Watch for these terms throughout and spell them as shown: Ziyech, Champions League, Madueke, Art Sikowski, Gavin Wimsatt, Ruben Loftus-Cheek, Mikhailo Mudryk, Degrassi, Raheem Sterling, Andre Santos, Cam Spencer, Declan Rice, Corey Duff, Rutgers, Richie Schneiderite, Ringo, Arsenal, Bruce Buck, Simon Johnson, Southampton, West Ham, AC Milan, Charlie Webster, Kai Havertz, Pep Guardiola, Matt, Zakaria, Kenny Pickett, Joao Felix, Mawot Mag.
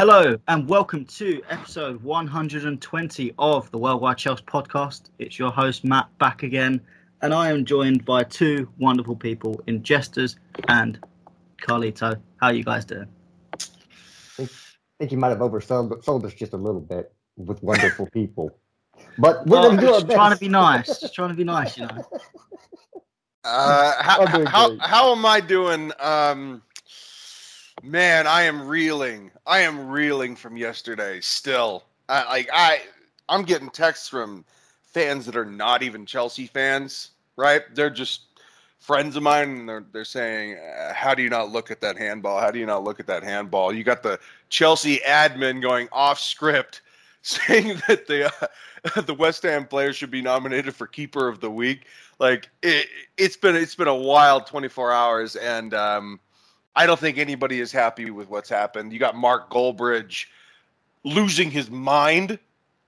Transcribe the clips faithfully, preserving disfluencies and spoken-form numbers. Hello and welcome to episode one hundred twenty of the Worldwide Chelsea Podcast. It's your host Matt back again, and I am joined by two wonderful people in Jesters and Carlito. How are you guys doing? I think, I think you might have oversold us just a little bit with wonderful people, but we're well, just trying to be nice. Just trying to be nice, you know. Uh, how, how, how, how am I doing? Um... Man, I am reeling. I am reeling from yesterday still. I, like I, I'm getting texts from fans that are not even Chelsea fans, right? They're just friends of mine, and they're, they're saying, how do you not look at that handball? How do you not look at that handball? You got the Chelsea admin going off script saying that the, uh, the West Ham player should be nominated for Keeper of the Week. Like, it, it's been, it's been a wild twenty-four hours, and um, I don't think anybody is happy with what's happened. You got Mark Goldbridge losing his mind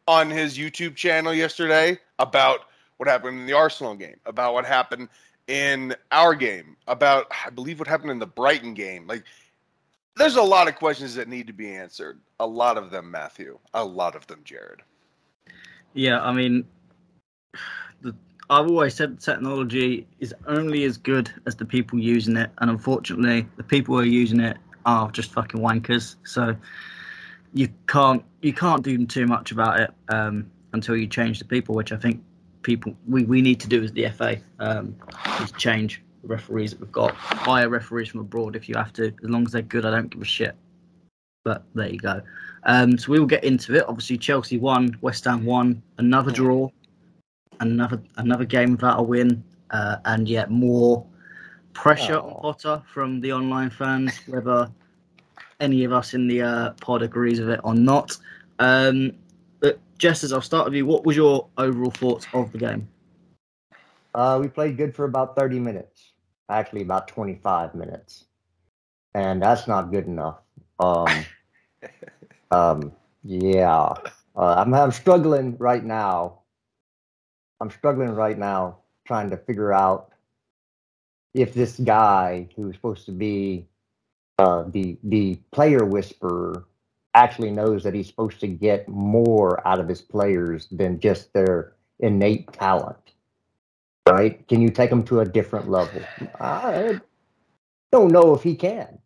on his YouTube channel yesterday about what happened in the Arsenal game, about what happened in our game, about, I believe, what happened in the Brighton game. Like, there's a lot of questions that need to be answered. A lot of them, Matthew. A lot of them, Jared. Yeah, I mean, the I've always said technology is only as good as the people using it. And unfortunately, the people who are using it are just fucking wankers. So you can't you can't do too much about it um, until you change the people, which I think people we, we need to do as the F A, um, is change the referees that we've got. Hire referees from abroad if you have to. As long as they're good, I don't give a shit. But there you go. Um, so we will get into it. Obviously, Chelsea won, West Ham won, another draw. Another another game without a win, uh, and yet more pressure oh. on Potter from the online fans, whether any of us in the uh, pod agrees with it or not. Um, but Jess, as I'll start with you, what was your overall thoughts of the game? Uh, we played good for about thirty minutes, actually about twenty-five minutes, and that's not good enough. Um, um, yeah, uh, I'm I'm struggling right now. I'm struggling right now trying to figure out if this guy who's supposed to be uh, the the player whisperer actually knows that he's supposed to get more out of his players than just their innate talent, right? Can you take them to a different level? I don't know if he can.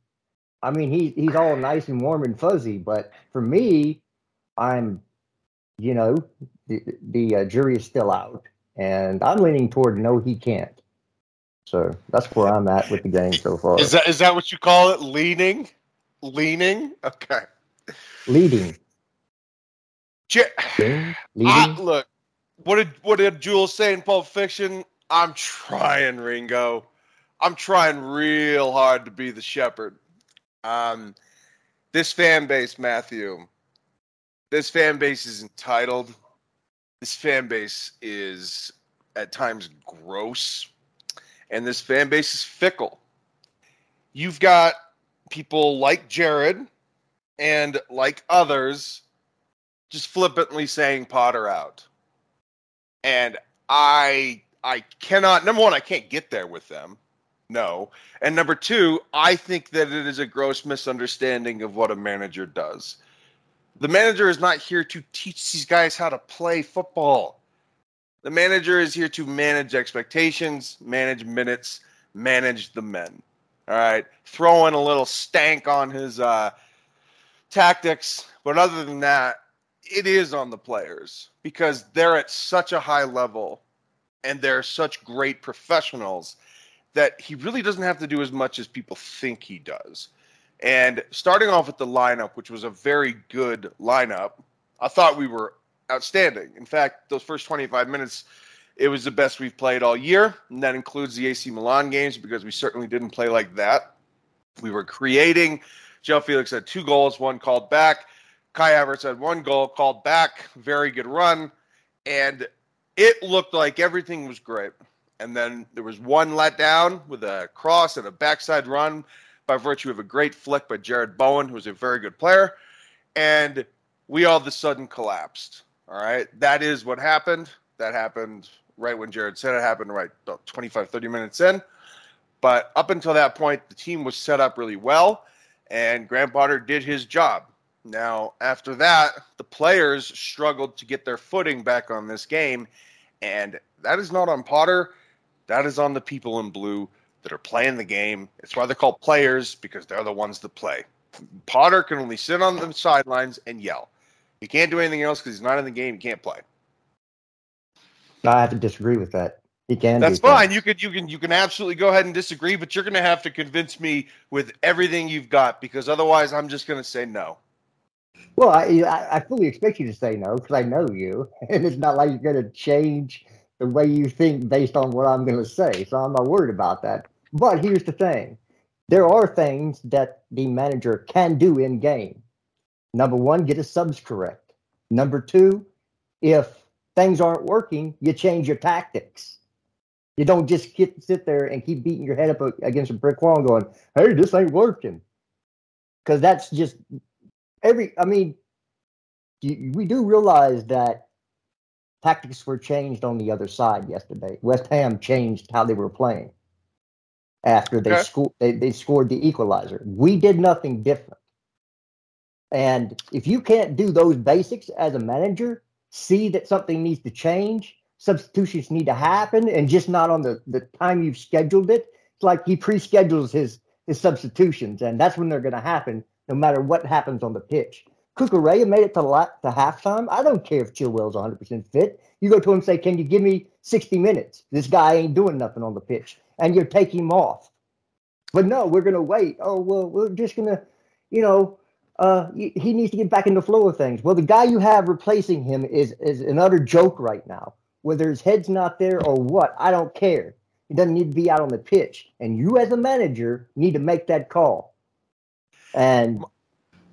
I mean, he he's all nice and warm and fuzzy, but for me, I'm, you know, the, the uh, jury is still out, and I'm leaning toward no, he can't. So that's where I'm at with the game so far. Is that is that what you call it? Leaning, leaning. Okay. Leading. Je- Leading. I, look, what did what did Jules say in Pulp Fiction? I'm trying, Ringo. I'm trying real hard to be the shepherd. Um, this fan base, Matthew. This fan base is entitled. This fan base is at times gross, and this fan base is fickle. You've got people like Jared and like others just flippantly saying Potter out. And I I cannot, number one, I can't get there with them. No. And number two, I think that it is a gross misunderstanding of what a manager does. The manager is not here to teach these guys how to play football. The manager is here to manage expectations, manage minutes, manage the men. All right. Throw in a little stank on his uh, tactics. But other than that, it is on the players because they're at such a high level and they're such great professionals that he really doesn't have to do as much as people think he does. And starting off with the lineup, which was a very good lineup, I thought we were outstanding. In fact, those first twenty-five minutes, it was the best we've played all year. And that includes the A C Milan games because we certainly didn't play like that. We were creating. Joao Felix had two goals, one called back. Kai Havertz had one goal called back. Very good run. And it looked like everything was great. And then there was one letdown with a cross and a backside run by virtue of a great flick by Jared Bowen, who's a very good player, and we all of a sudden collapsed, all right? That is what happened. That happened right when Jared said it happened, right about twenty-five, thirty minutes in. But up until that point, the team was set up really well, and Grant Potter did his job. Now, after that, the players struggled to get their footing back on this game, and that is not on Potter. That is on the people in blue that are playing the game. It's why they're called players, because they're the ones that play. Potter can only sit on the sidelines and yell. He can't do anything else because he's not in the game. He can't play. I have to disagree with that. He can. That's fine. Things. You could, you can, you can absolutely go ahead and disagree, but you're going to have to convince me with everything you've got, because otherwise I'm just going to say no. Well, I, I fully expect you to say no, because I know you, and it's not like you're going to change the way you think based on what I'm going to say. So I'm not worried about that. But here's the thing. There are things that the manager can do in game. Number one, get his subs correct. Number two, if things aren't working, you change your tactics. You don't just get, sit there and keep beating your head up against a brick wall and going, hey, this ain't working. Because that's just every, I mean, you, we do realize that tactics were changed on the other side yesterday. West Ham changed how they were playing after they, okay. sco- they, they scored the equalizer. We did nothing different. And if you can't do those basics as a manager, see that something needs to change, substitutions need to happen, and just not on the, the time you've scheduled it. It's like he pre-schedules his, his substitutions, and that's when they're going to happen, no matter what happens on the pitch. Cucurella made it to, la- to halftime. I don't care if Chilwell's one hundred percent fit. You go to him and say, can you give me sixty minutes? This guy ain't doing nothing on the pitch, and you take him off. But no, we're going to wait. Oh, well, we're just going to, you know, Uh, he needs to get back in the flow of things. Well, the guy you have replacing him is is an utter joke right now. Whether his head's not there or what, I don't care. He doesn't need to be out on the pitch. And you as a manager need to make that call. And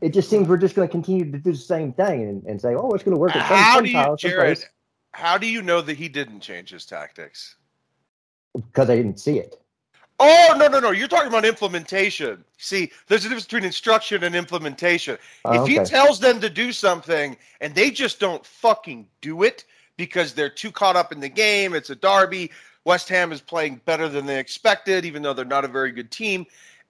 it just seems we're just going to continue to do the same thing and, and say, oh, it's going to work. At some, how do you, Jared, how do you know that he didn't change his tactics? Because I didn't see it. Oh, no, no, no. You're talking about implementation. See, there's a difference between instruction and implementation. Oh, if okay. he tells them to do something and they just don't fucking do it because they're too caught up in the game, it's a derby, West Ham is playing better than they expected, even though they're not a very good team,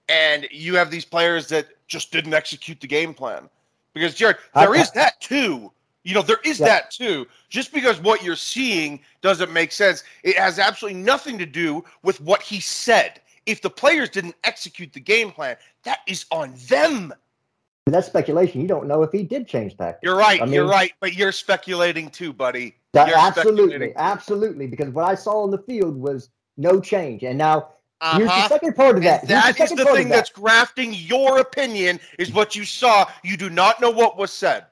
and you have these players that just didn't execute the game plan. Because, Jared, there okay. is that too. You know, there is yeah. that too. Just because what you're seeing doesn't make sense, it has absolutely nothing to do with what he said. If the players didn't execute the game plan, that is on them. That's speculation. You don't know if he did change tactics. You're right. I mean, you're right. But you're speculating too, buddy. That, absolutely. Absolutely. Because what I saw on the field was no change. And now uh-huh. here's the second part of that. That is the thing that's grafting your opinion is what you saw. You do not know what was said.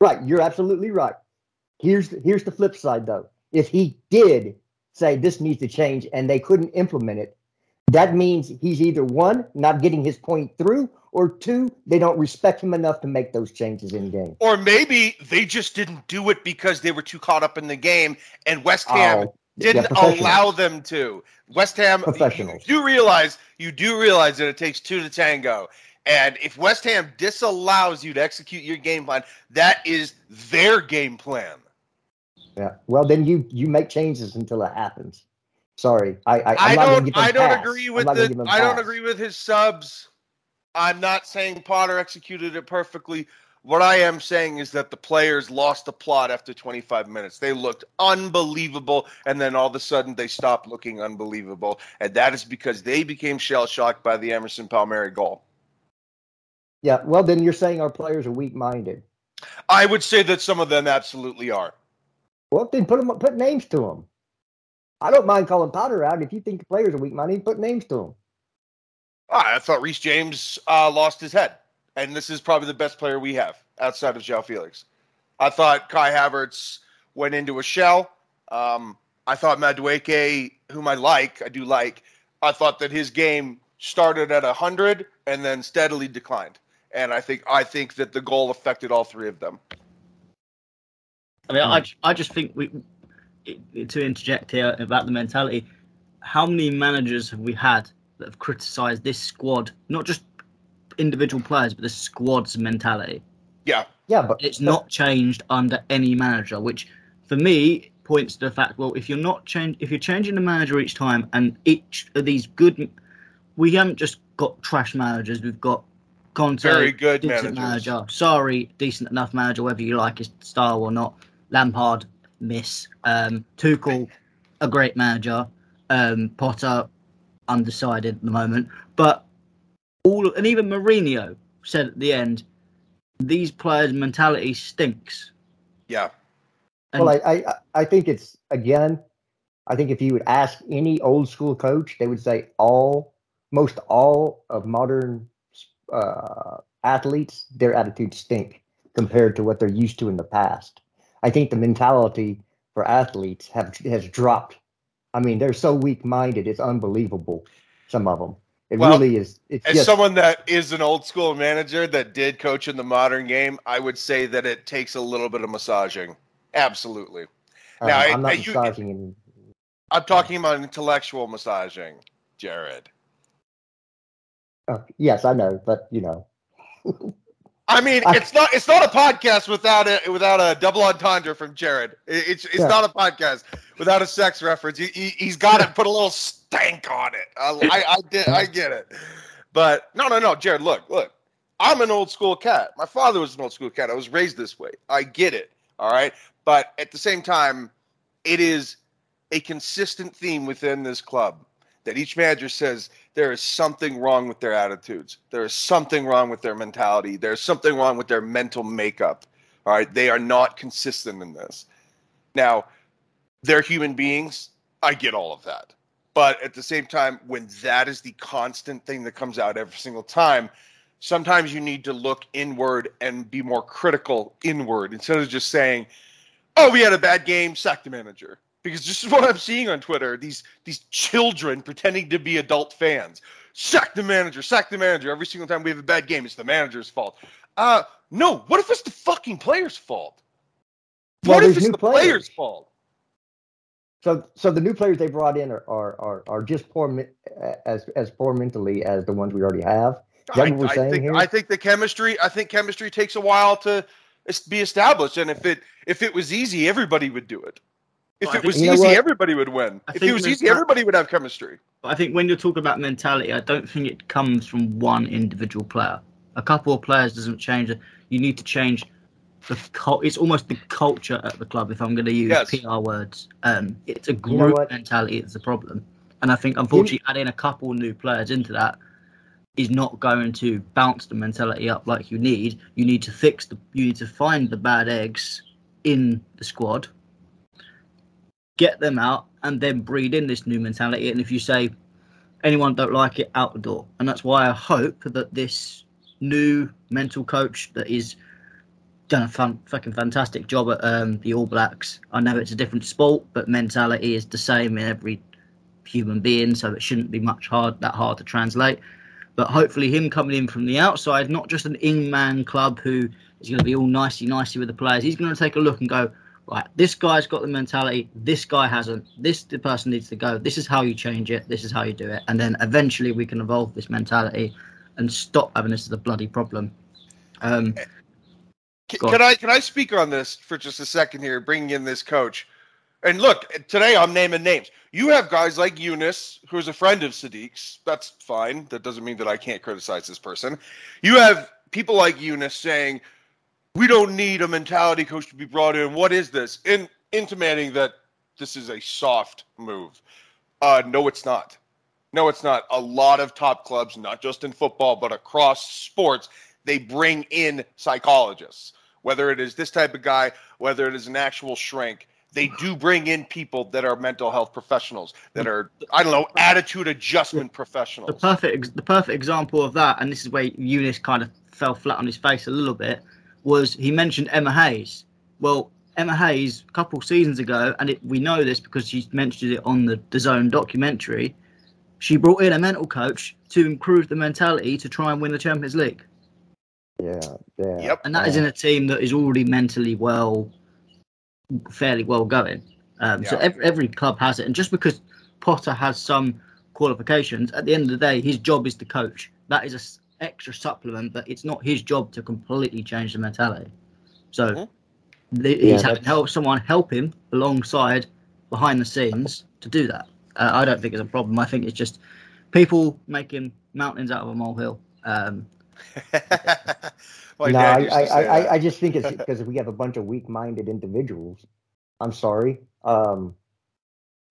Right. You're absolutely right. Here's the, here's the flip side, though. If he did say this needs to change and they couldn't implement it, that means he's either, one, not getting his point through, or two, they don't respect him enough to make those changes in game. Or maybe they just didn't do it because they were too caught up in the game, and West Ham oh, didn't allow them to. West Ham, you do realize, you do realize that it takes two to tango. And if West Ham disallows you to execute your game plan, that is their game plan. Yeah. Well, then you, you make changes until it happens. Sorry, I I, I don't I don't pass. agree with the I don't agree with his subs. I'm not saying Potter executed it perfectly. What I am saying is that the players lost the plot after twenty-five minutes. They looked unbelievable, and then all of a sudden they stopped looking unbelievable, and that is because they became shell-shocked by the Emerson Palmieri goal. Yeah, well, then you're saying our players are weak-minded. I would say that some of them absolutely are. Well, then put them put names to them. I don't mind calling Potter out. If you think the players are weak-minded, put names to them. Ah, I thought Reese James uh, lost his head, and this is probably the best player we have outside of Joao Felix. I thought Kai Havertz went into a shell. Um, I thought Madueke, whom I like, I do like, I thought that his game started at one hundred and then steadily declined. And I think I think that the goal affected all three of them. I mean, I, I just think we... to interject here about the mentality, how many managers have we had that have criticised this squad, not just individual players, but the squad's mentality? Yeah. Yeah, but it's not changed under any manager, which for me points to the fact, well, if you're not change, if you're changing the manager each time, and each of these good, we haven't just got trash managers, we've got Conte, very good decent manager. manager. Sorry, decent enough manager, whether you like his style or not. Lampard, miss. Um, Tuchel, a great manager. Um, Potter, undecided at the moment. But all, and even Mourinho said at the end, these players' mentality stinks. Yeah. And well, I, I, I think it's, again, I think if you would ask any old school coach, they would say all, most all of modern uh, athletes, their attitudes stink compared to what they're used to in the past. I think the mentality for athletes have has dropped. I mean, they're so weak-minded, it's unbelievable, some of them. It well, really is. It's as just, someone that is an old school manager that did coach in the modern game, I would say that it takes a little bit of massaging. Absolutely. Uh, now, I'm not I, massaging. You, in, I'm talking uh, about intellectual massaging, Jared. Uh, yes, I know, but you know. I mean, I, it's not it's not a podcast without a without a double entendre from Jared. It, it's it's yeah. not a podcast without a sex reference. He, he, he's got to put a little stank on it. I, I, I did I get it, but no no no, Jared, look look. I'm an old school cat. My father was an old school cat. I was raised this way. I get it. All right, but at the same time, it is a consistent theme within this club that each manager says there is something wrong with their attitudes. There is something wrong with their mentality. There's something wrong with their mental makeup. All right. They are not consistent in this. Now, they're human beings. I get all of that. But at the same time, when that is the constant thing that comes out every single time, sometimes you need to look inward and be more critical inward instead of just saying, oh, we had a bad game, sack the manager. Because this is what I'm seeing on Twitter, these these children pretending to be adult fans. Sack the manager, sack the manager. Every single time we have a bad game, it's the manager's fault. Uh, no, what if it's the fucking player's fault? Well, what if it's the players. player's fault? So so the new players they brought in are are are, are just poor, as as poor mentally as the ones we already have. Is that I, what we're I saying think, here? I think the chemistry, I think chemistry takes a while to be established. And if it if it was easy, everybody would do it. If it was easy, you know everybody would win. I if it was easy, everybody would have chemistry. But I think when you're talking about mentality, I don't think it comes from one individual player. A couple of players doesn't change. You need to change the cult. It's almost the culture at the club, if I'm going to use yes. P R words. Um, it's a group you know mentality that's the problem. And I think, unfortunately, adding a couple new players into that is not going to bounce the mentality up like you need. You need to fix the. You need to find the bad eggs in the squad, get them out, and then breed in this new mentality. And if you say anyone don't like it, out the door. And that's why I hope that this new mental coach that is done a fun, fucking fantastic job at um, the All Blacks. I know it's a different sport, but mentality is the same in every human being, so it shouldn't be much hard that hard to translate. But hopefully him coming in from the outside, not just an in-man club who is going to be all nicey-nicey with the players. He's going to take a look and go, right, this guy's got the mentality, this guy hasn't, this the person needs to go, this is how you change it, this is how you do it, and then eventually we can evolve this mentality and stop having this as a bloody problem. Um, can, can I can I speak on this for just a second here, bringing in this coach? And look, today I'm naming names. You have guys like Eunice, who's a friend of Sadiq's. That's fine. That doesn't mean that I can't criticize this person. You have people like Eunice saying, we don't need a mentality coach to be brought in. What is this? In, intimating that this is a soft move. Uh, no, it's not. No, it's not. A lot of top clubs, not just in football, but across sports, they bring in psychologists. Whether it is this type of guy, whether it is an actual shrink, they do bring in people that are mental health professionals, that are, I don't know, attitude adjustment professionals. The perfect, the perfect example of that, and this is where Eunice kind of fell flat on his face a little bit, was he mentioned Emma Hayes. Well, Emma Hayes, a couple seasons ago, and it, we know this because she mentioned it on the DAZN documentary, she brought in a mental coach to improve the mentality to try and win the Champions League. Yeah, yeah. Yep. And that is in a team that is already mentally well, fairly well going. Um, yeah. So every, every club has it. And just because Potter has some qualifications, at the end of the day, his job is to coach. That is a... extra supplement, but it's not his job to completely change the mentality. So mm-hmm. the, yeah, he's having help someone help him alongside, behind the scenes, to do that. Uh, I don't think it's a problem. I think it's just people making mountains out of a molehill. Um, Well, no, I, I, I, I just think it's because we have a bunch of weak-minded individuals. I'm sorry. Um,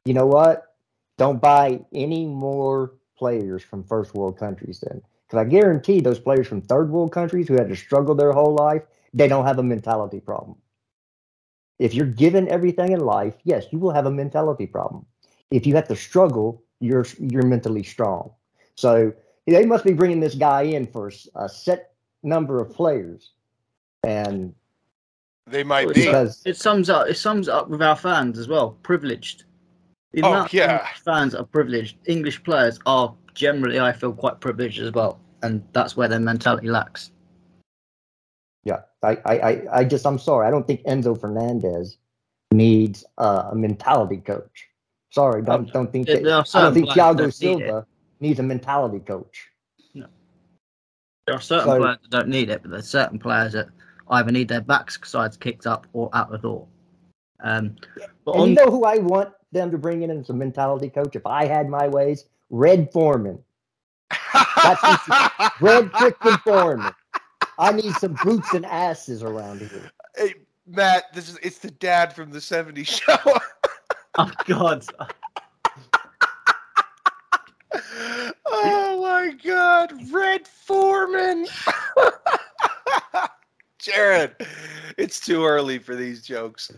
you know what? Don't buy any more players from first world countries then. Because I guarantee those players from third world countries who had to struggle their whole life, they don't have a mentality problem. If you're given everything in life, yes, you will have a mentality problem. If you have to struggle, you're you're mentally strong. So they must be bringing this guy in for a set number of players, and they might be. It sums up. It sums up with our fans as well. Privileged. The oh yeah, English fans are privileged. English players are generally, I feel, quite privileged as well, and that's where their mentality lacks. Yeah, I, I, I just, I'm sorry. I don't think Enzo Fernandez needs uh, a mentality coach. Sorry, don't don't think that, I don't think Thiago Silva needs a mentality coach. No, there are certain so, players that don't need it, but there's certain players that either need their backsides kicked up or out the door. Um, but and on, you know who I want them to bring in as a mentality coach? If I had my ways, Red Foreman. That's Red freaking Foreman. I need some boots and asses around here. Hey, Matt, this is it's the dad from the seventies show. Oh, God. Oh, my God. Red Foreman. Jared, it's too early for these jokes.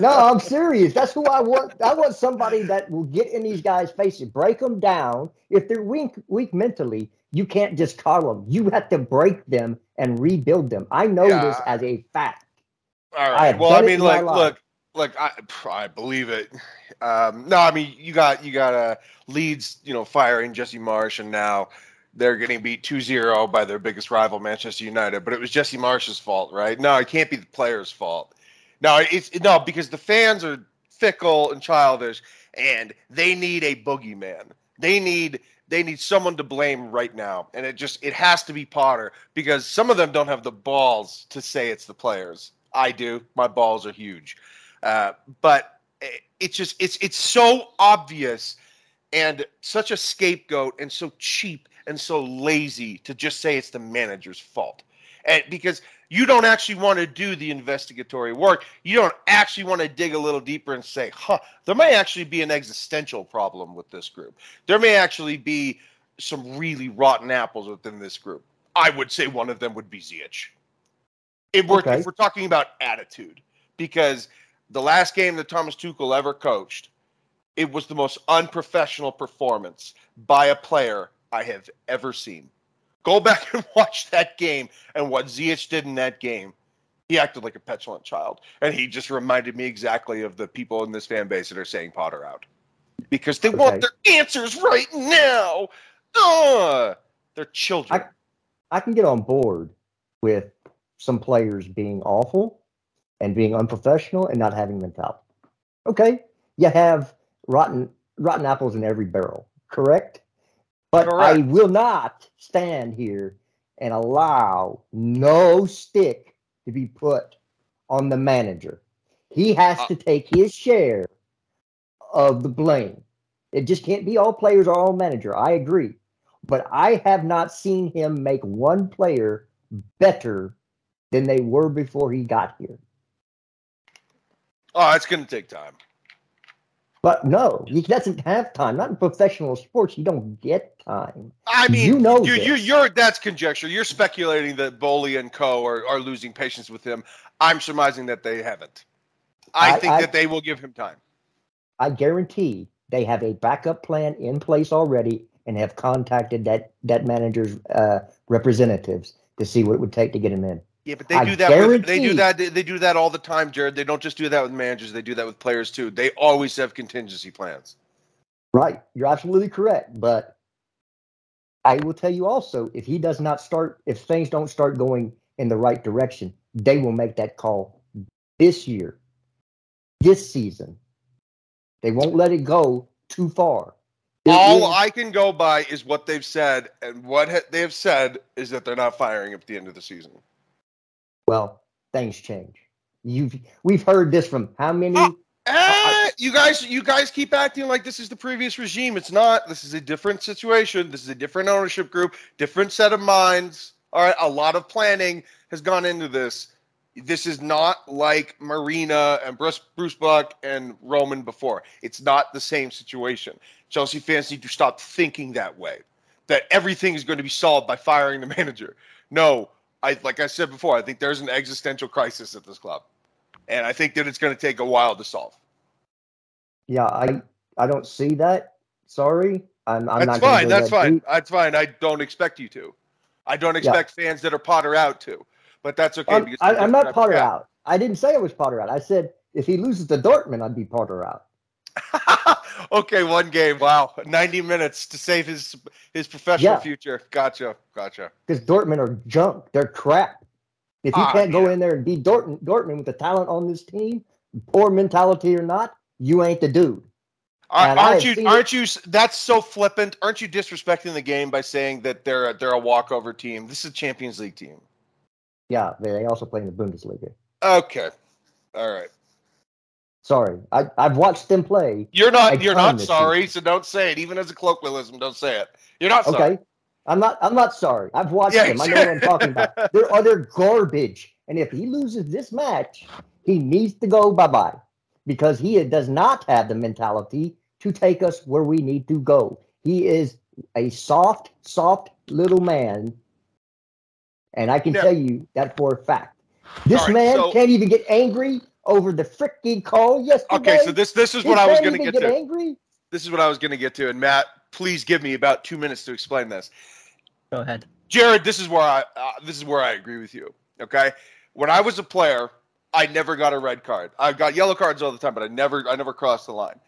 No, I'm serious. That's who I want. I want somebody that will get in these guys' faces, break them down. If they're weak, weak mentally, you can't just call them. You have to break them and rebuild them. I know yeah. this as a fact. All right. I well, I mean, like, look. Look, I, I believe it. Um, no, I mean you got you got uh, Leeds, you know, firing Jesse Marsch, and now they're getting beat two zero by their biggest rival, Manchester United. But it was Jesse Marsch's fault, right? No, it can't be the players' fault. No, it's no because the fans are fickle and childish, and they need a boogeyman. They need they need someone to blame right now, and it just it has to be Potter because some of them don't have the balls to say it's the players. I do. My balls are huge. Uh, but it's it just it's it's so obvious and such a scapegoat and so cheap and so lazy to just say it's the manager's fault. And because you don't actually want to do the investigatory work. You don't actually want to dig a little deeper and say, huh, there may actually be an existential problem with this group. There may actually be some really rotten apples within this group. I would say one of them would be Ziyech. If we're, okay. if we're talking about attitude, because the last game that Thomas Tuchel ever coached, it was the most unprofessional performance by a player I have ever seen. Go back and watch that game and what Ziyech did in that game. He acted like a petulant child, and he just reminded me exactly of the people in this fan base that are saying Potter out. Because they okay. want their answers right now. Ugh! They're children. I, I can get on board with some players being awful and being unprofessional and not having mentality. Okay, you have rotten rotten apples in every barrel, correct? But correct. I will not stand here and allow no stick to be put on the manager. He has uh, to take his share of the blame. It just can't be all players or all manager. I agree. But I have not seen him make one player better than they were before he got here. Oh, it's going to take time. But no, he doesn't have time. Not in professional sports. You don't get time. I mean, you know you, you, you're, that's conjecture. You're speculating that Boehly and co. Are, are losing patience with him. I'm surmising that they haven't. I, I think I, that they will give him time. I guarantee they have a backup plan in place already and have contacted that, that manager's uh, representatives to see what it would take to get him in. Yeah, but they I do that. With, they do that. They do that all the time, Jared. They don't just do that with managers; they do that with players too. They always have contingency plans. Right, you're absolutely correct. But I will tell you also, if he does not start, if things don't start going in the right direction, they will make that call this year, this season. They won't let it go too far. It all is, I can go by is what they've said, and what ha- they have said is that they're not firing at the end of the season. Well, things change. You've we've heard this from how many? Oh, eh, I, you guys, you guys keep acting like this is the previous regime. It's not. This is a different situation. This is a different ownership group, different set of minds. All right, a lot of planning has gone into this. This is not like Marina and Bruce, Bruce Buck and Roman before. It's not the same situation. Chelsea fans need to stop thinking that way, that everything is going to be solved by firing the manager. No, I like I said before, I think there's an existential crisis at this club, and I think that it's going to take a while to solve. Yeah, I I don't see that. Sorry. I'm, I'm that's not fine. That's that fine. Deep. That's fine. I don't expect you to. I don't expect yeah. fans that are Potter out to. But that's okay. I'm, because I, I'm not Potter out. out. I didn't say I was Potter out. I said if he loses to Dortmund, I'd be Potter out. Okay, one game. Wow, ninety minutes to save his his professional yeah. future. Gotcha, gotcha. Because Dortmund are junk. They're crap. If you ah, can't yeah. go in there and beat Dortmund, Dortmund with the talent on this team, poor mentality or not, you ain't the dude. And aren't you? Aren't it. you? That's so flippant. Aren't you disrespecting the game by saying that they're a, they're a walkover team? This is a Champions League team. Yeah, they also play in the Bundesliga. Okay, all right. Sorry, I, I've watched them play. You're not. You're not sorry, season. so don't say it. Even as a colloquialism, don't say it. You're not sorry. Okay, I'm not. I'm not sorry. I've watched yeah, them. I know what I'm talking about. They're other garbage, and if he loses this match, he needs to go bye bye because he does not have the mentality to take us where we need to go. He is a soft, soft little man. And I can no. tell you that for a fact. This right, man so, can't even get angry over the freaking call yesterday. Okay, so this this is this what I was going to get to. Angry? This is what I was going to get to. And Matt, please give me about two minutes to explain this. Go ahead, Jared. This is where I uh, this is where I agree with you. Okay, when I was a player, I never got a red card. I got yellow cards all the time, but I never I never crossed the line.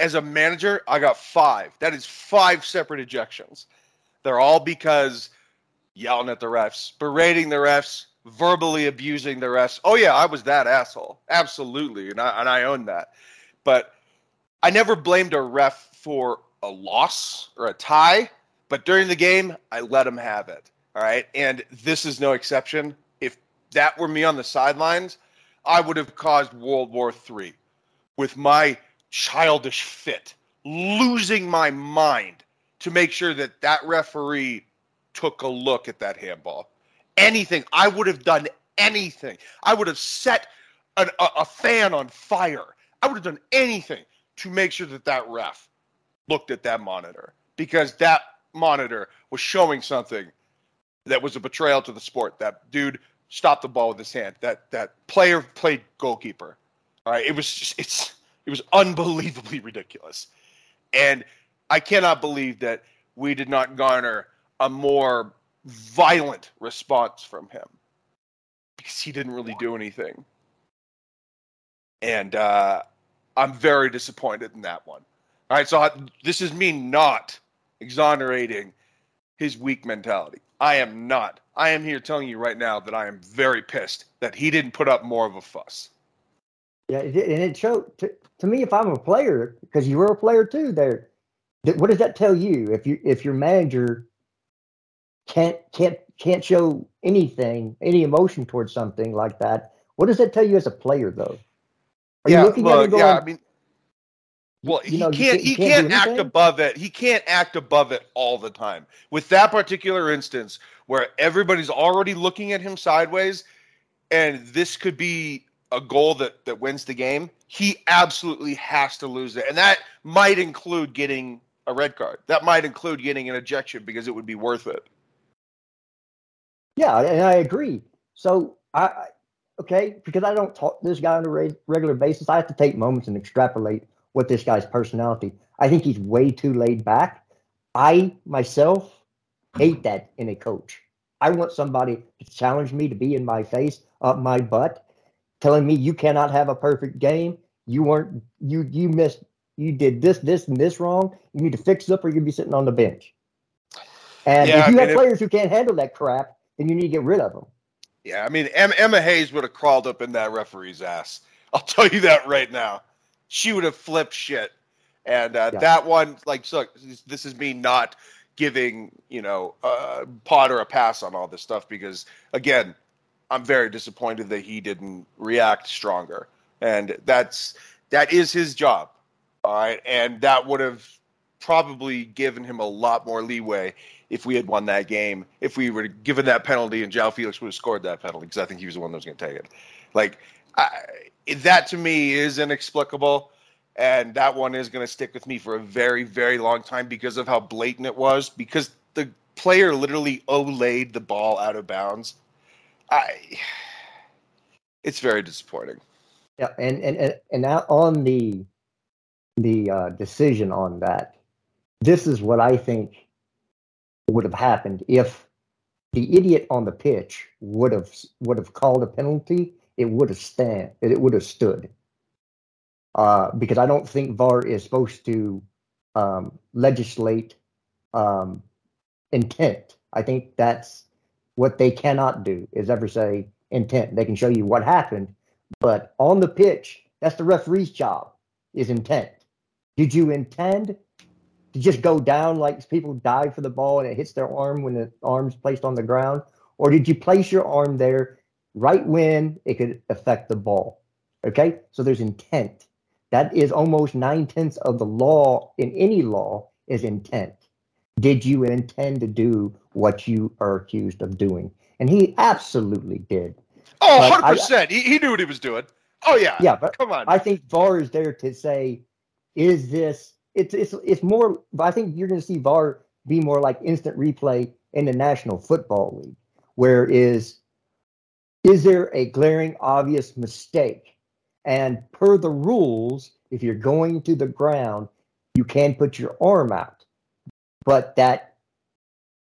As a manager, I got five. That is five separate ejections. They're all because. Yelling at the refs, berating the refs, verbally abusing the refs. Oh, yeah, I was that asshole. Absolutely, and I, and I own that. But I never blamed a ref for a loss or a tie, but during the game, I let him have it, all right? And this is no exception. If that were me on the sidelines, I would have caused World War Three with my childish fit, losing my mind to make sure that that referee took a look at that handball. Anything. I would have done anything. I would have set an, a, a fan on fire. I would have done anything to make sure that that ref looked at that monitor, because that monitor was showing something that was a betrayal to the sport. That dude stopped the ball with his hand. That that player played goalkeeper. All right, it was just, it's it was unbelievably ridiculous, and I cannot believe that we did not garner a more violent response from him, because he didn't really do anything. And uh, I'm very disappointed in that one. All right, so I, this is me not exonerating his weak mentality. I am not. I am here telling you right now that I am very pissed that he didn't put up more of a fuss. Yeah, and it showed to, to me, if I'm a player, because you were a player too there, what does that tell you? If you if your manager can't can't can't show anything, any emotion towards something like that, what does that tell you as a player, though? Are yeah, you looking well, at going, yeah, I mean, well, he know, can't he can't, can't act above it. He can't act above it all the time. With that particular instance, where everybody's already looking at him sideways, and this could be a goal that that wins the game, he absolutely has to lose it, and that might include getting a red card. That might include getting an ejection, because it would be worth it. Yeah, and I agree. So, I okay, because I don't talk to this guy on a re- regular basis, I have to take moments and extrapolate what this guy's personality. I think he's way too laid back. I, myself, hate that in a coach. I want somebody to challenge me, to be in my face, up my butt, telling me you cannot have a perfect game. You weren't, you you missed, you did this, this, and this wrong. You need to fix it up or you'll be sitting on the bench. And yeah, if you I have players it- who can't handle that crap, and you need to get rid of them. Yeah, I mean, Emma, Emma Hayes would have crawled up in that referee's ass. I'll tell you that right now. She would have flipped shit. And uh, yeah. that one, like, so, this is me not giving, you know, uh, Potter a pass on all this stuff, because, again, I'm very disappointed that he didn't react stronger. And that's that is his job, all right? And that would have probably given him a lot more leeway if we had won that game, if we were given that penalty and Joao Felix would have scored that penalty, because I think he was the one that was going to take it. Like, I, that to me is inexplicable, and that one is going to stick with me for a very, very long time because of how blatant it was, because the player literally olayed the ball out of bounds. I, it's very disappointing. Yeah, and and and on the the uh, decision on that, this is what I think would have happened if the idiot on the pitch would have would have called a penalty. It would have stand. It would have stood. Uh, because I don't think V A R is supposed to um, legislate um, intent. I think that's what they cannot do, is ever say intent. They can show you what happened, but on the pitch, that's the referee's job, is intent. Did you intend to just go down like people dive for the ball and it hits their arm when the arm's placed on the ground? Or did you place your arm there right when it could affect the ball? Okay, so there's intent. That is almost nine-tenths of the law in any law is intent. Did you intend to do what you are accused of doing? And he absolutely did. Oh, but one hundred percent. I, he, he knew what he was doing. Oh, yeah. Yeah, but come on. I think V A R is there to say, is this – it's it's it's more – I think you're going to see V A R be more like instant replay in the National Football League, where is is there a glaring, obvious mistake? And per the rules, if you're going to the ground, you can put your arm out. But that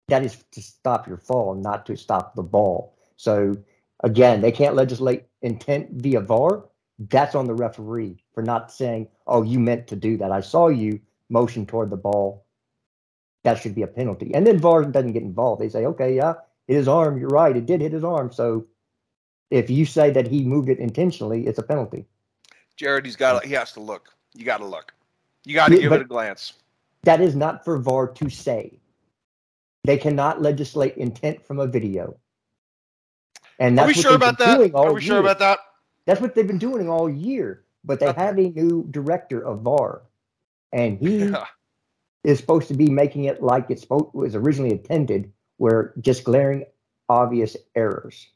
that is to stop your fall, not to stop the ball. So, again, they can't legislate intent via V A R. That's on the referee for not saying, oh, you meant to do that. I saw you motion toward the ball. That should be a penalty. And then V A R doesn't get involved. They say, okay, yeah, hit his arm. You're right. It did hit his arm. So if you say that he moved it intentionally, it's a penalty. Jared, he's got. He has to look. You got to look. You got to give but it a glance. That is not for V A R to say. They cannot legislate intent from a video. And that's Are we what sure about that? Are we year. sure about that? That's what they've been doing all year. But they have a new director of V A R, and he yeah. is supposed to be making it like it was originally intended, where just glaring, obvious errors.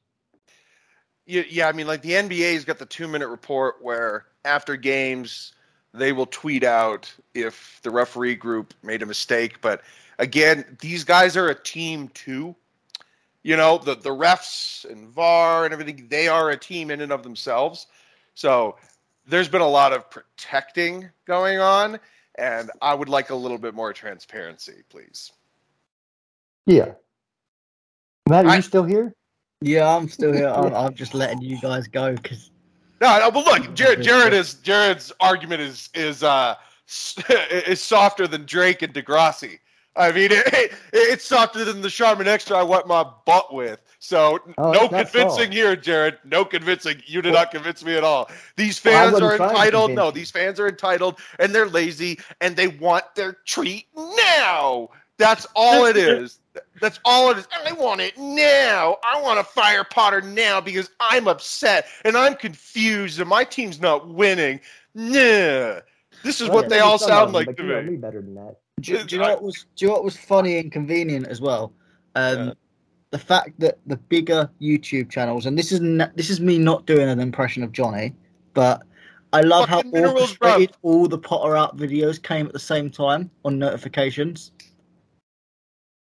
Yeah, I mean, like the N B A's got the two-minute report where after games they will tweet out if the referee group made a mistake. But again, these guys are a team too. You know, the, the refs and V A R and everything, they are a team in and of themselves. So there's been a lot of protecting going on, and I would like a little bit more transparency, please. Yeah. Matt, are I, you still here? Yeah, I'm still here. I'm, I'm just letting you guys go because. No, no, but look, Jared. Jared is Jared's argument is is uh is softer than Drake and Degrassi. I mean, it, it, it's softer than the Charmin Extra I wet my butt with. So oh, no convincing all. here, Jared. No convincing. You did well, not convince me at all. These fans well, are entitled. No, these fans are entitled, and they're lazy, and they want their treat now. That's all it is. That's all it is. I want it now. I want to fire Potter now because I'm upset and I'm confused and my team's not winning. Nah. This is well, what they all sound like to me. me. Better than that. Do, do, you know what was, do you know what was funny and convenient as well? Um, yeah. The fact that the bigger YouTube channels, and this is n- this is me not doing an impression of Johnny, but I love Fucking how orchestrated all the Potter Up videos came at the same time on notifications.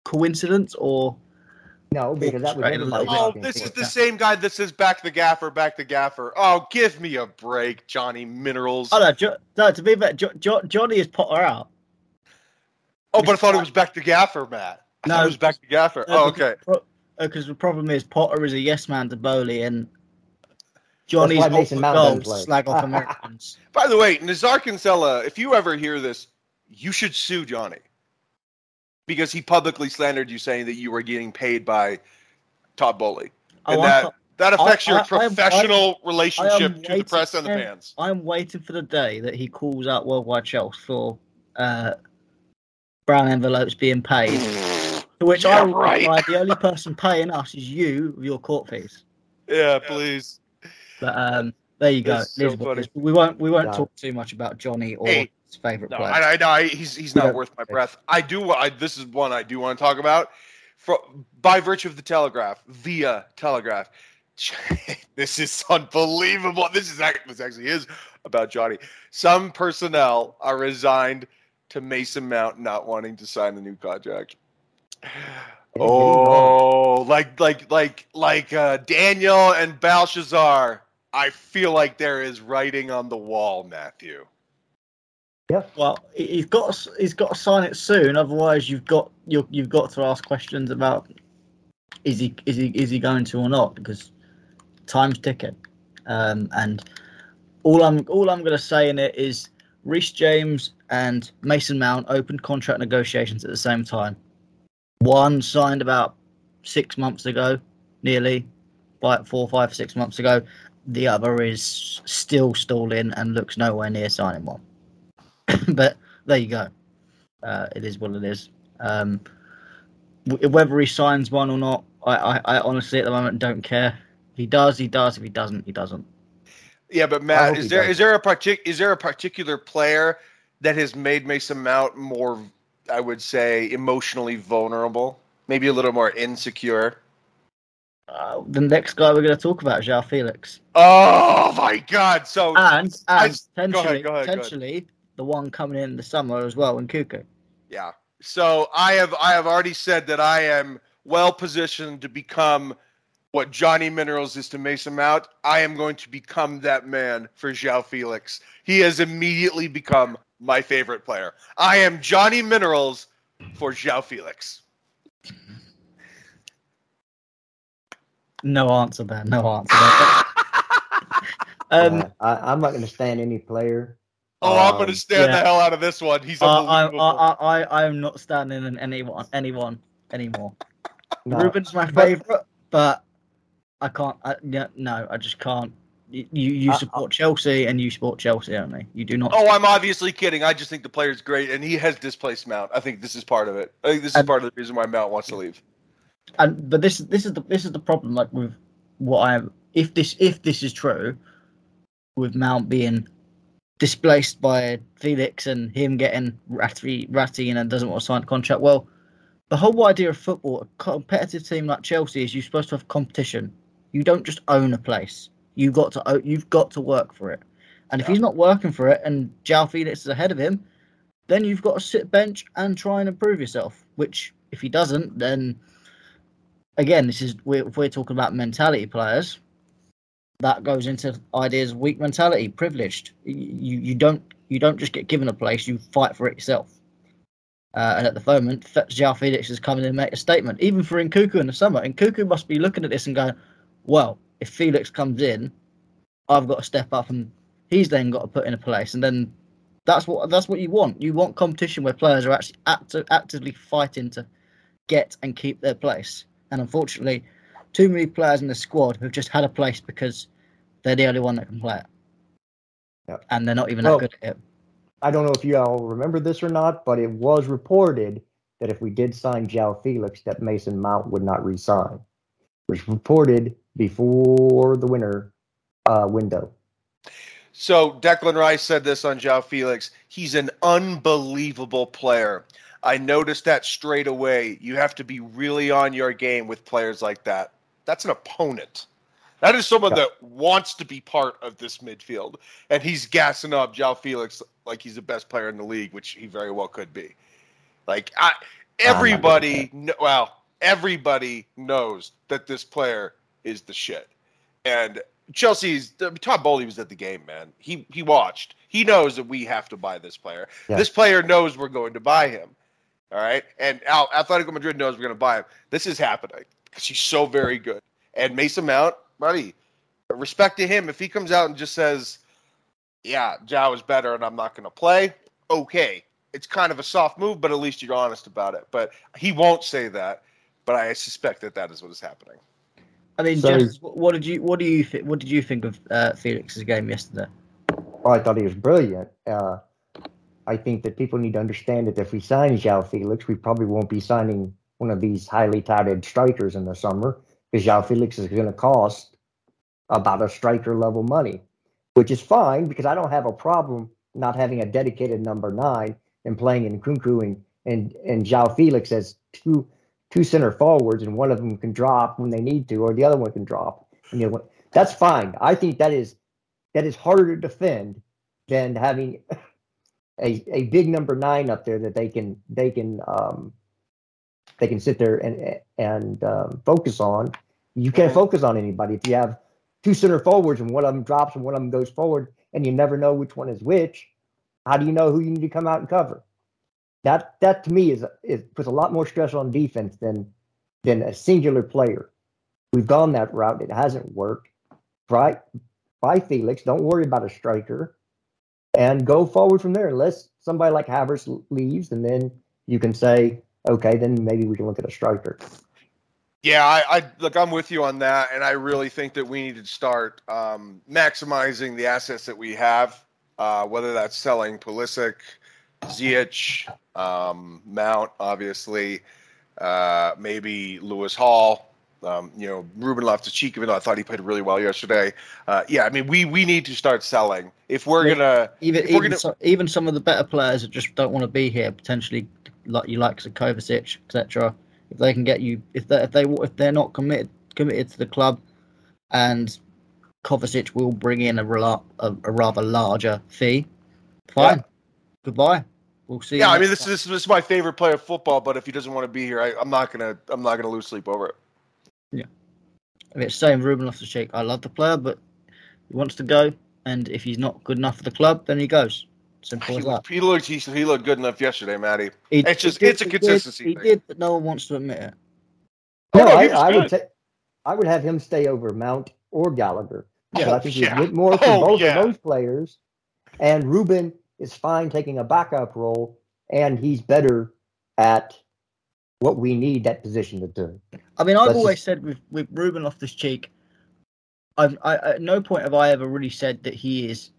Coincidence or no? Because that would be like, oh, this is the same guy that says back the gaffer, back the gaffer. Oh, give me a break, Johnny Minerals. Oh no, jo- no to be fair, jo- jo- Johnny is Potter out. Oh, but I thought it was back the gaffer, Matt. I no, it was back the gaffer. No, oh, okay. Because the problem is Potter is a yes man to Boehly, and Johnny's off the goals, slag off Americans. By the way, Nazar Kinsella, if you ever hear this, you should sue Johnny. Because he publicly slandered you, saying that you were getting paid by Todd Boehly, and oh, that, that affects I, your I, professional I, I, relationship I to the press for, and the fans. I'm waiting for the day that he calls out Worldwide Chelsea for uh, brown envelopes being paid. To which yeah, I right. reply, the only person paying us is you with your court fees. Yeah, please. But um, there you go. So we won't we won't no. talk too much about Johnny or. Hey. His favorite no, player. I, I, I, he's he's not worth my breath. I do. I, this is one I do want to talk about. For, by virtue of the Telegraph, via Telegraph. This is unbelievable. This is this actually is about Johnny. Some personnel are resigned to Mason Mount not wanting to sign a new contract. Oh, like like like like uh, Daniel and Belshazzar. I feel like there is writing on the wall, Matthew. Yeah, well, he's got he's got to sign it soon. Otherwise, you've got you you've got to ask questions about is he is he is he going to or not, because time's ticking. Um, and all I'm all I'm going to say in it is Reese James and Mason Mount opened contract negotiations at the same time. One signed about six months ago, nearly like four, five, six months ago. The other is still stalling and looks nowhere near signing one. But there you go. Uh, it is what it is. Um, whether he signs one or not, I, I, I honestly at the moment don't care. If he does, he does. If he doesn't, he doesn't. Yeah, but Matt, is there does. is there a partic- is there a particular player that has made Mason Mount more, I would say, emotionally vulnerable? Maybe a little more insecure. Uh, the next guy we're going to talk about is Joao Felix. Oh my God! So and and I, potentially go ahead, go ahead, potentially. The one coming in the summer as well, in Nkunku. Yeah. So I have I have already said that I am well positioned to become what Johnny Minerals is to Mason Mount. I am going to become that man for Joao Felix. He has immediately become my favorite player. I am Johnny Minerals for Joao Felix. No answer there. No answer there. um, uh, I, I'm not going to stand any player. Oh, I'm going to stand um, yeah. the hell out of this one. He's unbelievable. Uh, I, I, I, I am not standing in anyone, anyone anymore. No. Ruben's my favorite, but I can't. I, no, I just can't. You, you support I, I, Chelsea, and you support Chelsea only. You do not. Oh, I'm obviously kidding. I just think the player's great, and he has displaced Mount. I think this is part of it. I think this is and, part of the reason why Mount wants to leave. And but this, this is the this is the problem. Like with what I am, if this if this is true, with Mount being displaced by Felix and him getting ratty, ratty and doesn't want to sign a contract. Well, the whole idea of football, a competitive team like Chelsea, is you're supposed to have competition. You don't just own a place. You've got to you've got to work for it. And yeah. if he's not working for it and Joao Felix is ahead of him, then you've got to sit bench and try and improve yourself, which if he doesn't, then again, this is we're, if we're talking about mentality players, that goes into ideas of weak mentality, privileged. You you don't you don't just get given a place; you fight for it yourself. Uh, and at the moment, Joao Felix is coming in and make a statement, even for Nkunku in the summer. Nkunku must be looking at this and going, "Well, if Felix comes in, I've got to step up, and he's then got to put in a place." And then that's what that's what you want. You want competition where players are actually act- actively fighting to get and keep their place. And unfortunately, too many players in the squad who've just had a place because they're the only one that can play it. Yep. And they're not even well, that good at it. I don't know if you all remember this or not, but it was reported that if we did sign Joao Felix, that Mason Mount would not re-sign. It was reported before the winter uh, window. So Declan Rice said this on Joao Felix. He's an unbelievable player. I noticed that straight away. You have to be really on your game with players like that. That's an opponent. That is someone that wants to be part of this midfield. And he's gassing up Joao Felix like he's the best player in the league, which he very well could be. Like, I, everybody, kn- well, everybody knows that this player is the shit. And Chelsea's, Tom Boehly was at the game, man. He, he watched. He knows that we have to buy this player. Yeah. This player knows we're going to buy him. All right? And Al, Atletico Madrid knows we're going to buy him. This is happening. She's so very good. And Mason Mount, buddy, respect to him. If he comes out and just says, yeah, Joao is better and I'm not going to play, okay. It's kind of a soft move, but at least you're honest about it. But he won't say that, but I suspect that that is what is happening. I mean, so, Jess, what did you what do you th- what did you think of uh, Felix's game yesterday? Well, I thought he was brilliant. Uh, I think that people need to understand that if we sign Joao Felix, we probably won't be signing one of these highly touted strikers in the summer, because Joao Felix is going to cost about a striker level money, which is fine because I don't have a problem not having a dedicated number nine and playing in Nkunku and, and, and Joao Felix as two two center forwards, and one of them can drop when they need to, or the other one can drop. And the other one, that's fine. I think that is that is harder to defend than having a a big number nine up there that they can they can um, they can sit there and and um, focus on. You can't focus on anybody if you have two center forwards and one of them drops and one of them goes forward, and you never know which one is which. How do you know who you need to come out and cover? That that to me is is puts a lot more stress on defense than than a singular player. We've gone that route; it hasn't worked. Right by Felix, don't worry about a striker, and go forward from there. Unless somebody like Havertz leaves, and then you can say, okay, then maybe we can look at a striker. Yeah, I, I look, I'm with you on that, and I really think that we need to start um, maximizing the assets that we have, uh, whether that's selling Pulisic, Ziyech, um, Mount, obviously, uh, maybe Lewis Hall, um, you know, Ruben Loftus-Cheek, even though I thought he played really well yesterday. Uh, yeah, I mean, we we need to start selling. If we're going to... Even even, gonna... so, even some of the better players that just don't want to be here, potentially, like you like Kovačić, et cetera, if they can get you, if they if they if they're not committed committed to the club, and Kovačić will bring in a, rela- a, a rather larger fee, fine, yeah. Goodbye. We'll see. Yeah, I mean this time. is this is my favorite player of football, but if he doesn't want to be here, I, I'm not gonna I'm not gonna lose sleep over it. Yeah, I mean, it's the same Ruben Loftus-Cheek. I love the player, but he wants to go, and if he's not good enough for the club, then he goes. Simple as that. He looked, he, he looked good enough yesterday, Matty. He, it's just did, it's a consistency did, he thing. He did, but no one wants to admit it. No, oh, no I, I would ta- I would have him stay over Mount or Gallagher. Yeah, I think yeah. he'd get more from oh, both yeah. of those players. And Ruben is fine taking a backup role, and he's better at what we need that position to do. I mean, I've That's always just, said with, with Ruben Loftus-Cheek, I've, I, at no point have I ever really said that he is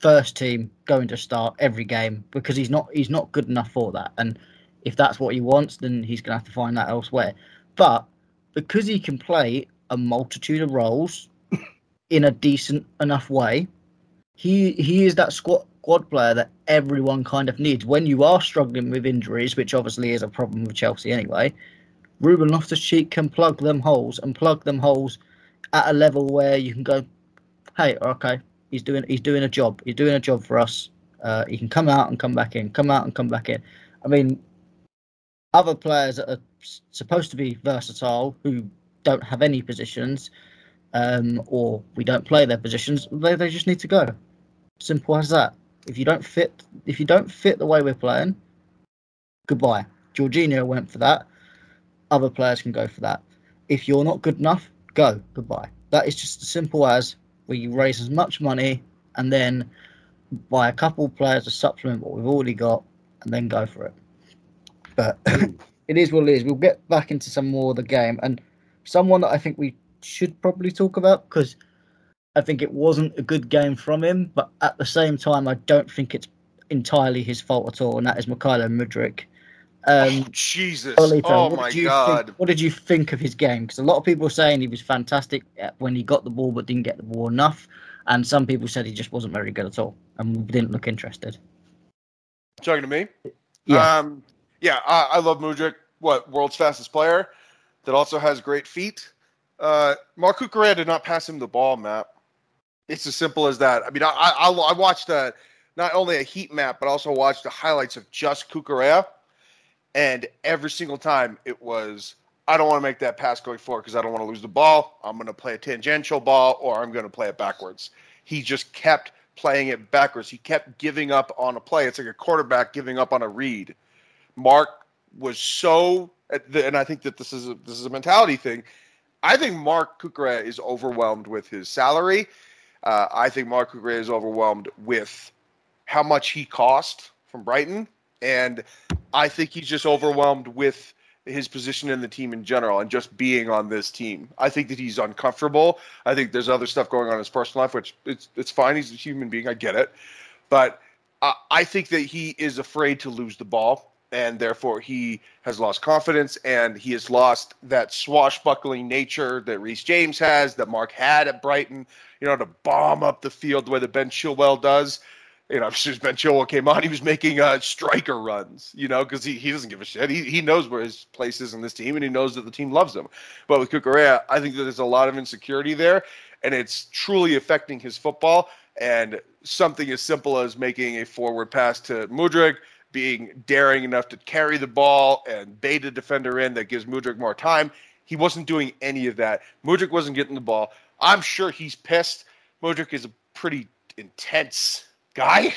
first team going to start every game, because he's not he's not good enough for that. And if that's what he wants, then he's going to have to find that elsewhere. But because he can play a multitude of roles in a decent enough way, he he is that squad, squad player that everyone kind of needs. When you are struggling with injuries, which obviously is a problem with Chelsea anyway, Ruben Loftus-Cheek can plug them holes and plug them holes at a level where you can go, hey, okay, He's doing he's doing a job. He's doing a job for us. Uh, he can come out and come back in, come out and come back in. I mean, other players that are s- supposed to be versatile, who don't have any positions, um, or we don't play their positions, they, they just need to go. Simple as that. If you don't fit, if you don't fit the way we're playing, goodbye. Jorginho went for that. Other players can go for that. If you're not good enough, go. Goodbye. That is just as simple as... where you raise as much money and then buy a couple of players to supplement what we've already got and then go for it. But it is what it is. We'll get back into some more of the game. And someone that I think we should probably talk about, because I think it wasn't a good game from him, but at the same time, I don't think it's entirely his fault at all, and that is Mikhailo Mudryk. Um, oh, Jesus. Carlito, oh, my God. Think, what did you think of his game? Because a lot of people were saying he was fantastic when he got the ball but didn't get the ball enough. And some people said he just wasn't very good at all and didn't look interested. Talking to me? Yeah. Um, yeah, I, I love Mudryk. What, world's fastest player that also has great feet. Uh, Mark Cucurella did not pass him the ball, Matt. It's as simple as that. I mean, I, I, I watched a, not only a heat map, but also watched the highlights of just Cucurella. And every single time it was, I don't want to make that pass going forward because I don't want to lose the ball. I'm going to play a tangential ball, or I'm going to play it backwards. He just kept playing it backwards. He kept giving up on a play. It's like a quarterback giving up on a read. Mark was so, and I think that this is a, this is a mentality thing. I think Mark Cucurella is overwhelmed with his salary. Uh, I think Mark Cucurella is overwhelmed with how much he cost from Brighton. And I think he's just overwhelmed with his position in the team in general and just being on this team. I think that he's uncomfortable. I think there's other stuff going on in his personal life, which it's it's fine. He's a human being. I get it. But I, I think that he is afraid to lose the ball, and therefore he has lost confidence, and he has lost that swashbuckling nature that Reese James has, that Mark had at Brighton, you know, to bomb up the field the way that Ben Chilwell does. you know, I'm sure Ben Chilwell came on, he was making uh, striker runs, you know, because he, he doesn't give a shit. He he knows where his place is in this team, and he knows that the team loves him. But with Cucurella, I think that there's a lot of insecurity there, and it's truly affecting his football. And something as simple as making a forward pass to Mudryk, being daring enough to carry the ball and bait a defender in that gives Mudryk more time. He wasn't doing any of that. Mudryk wasn't getting the ball. I'm sure he's pissed. Mudryk is a pretty intense guy.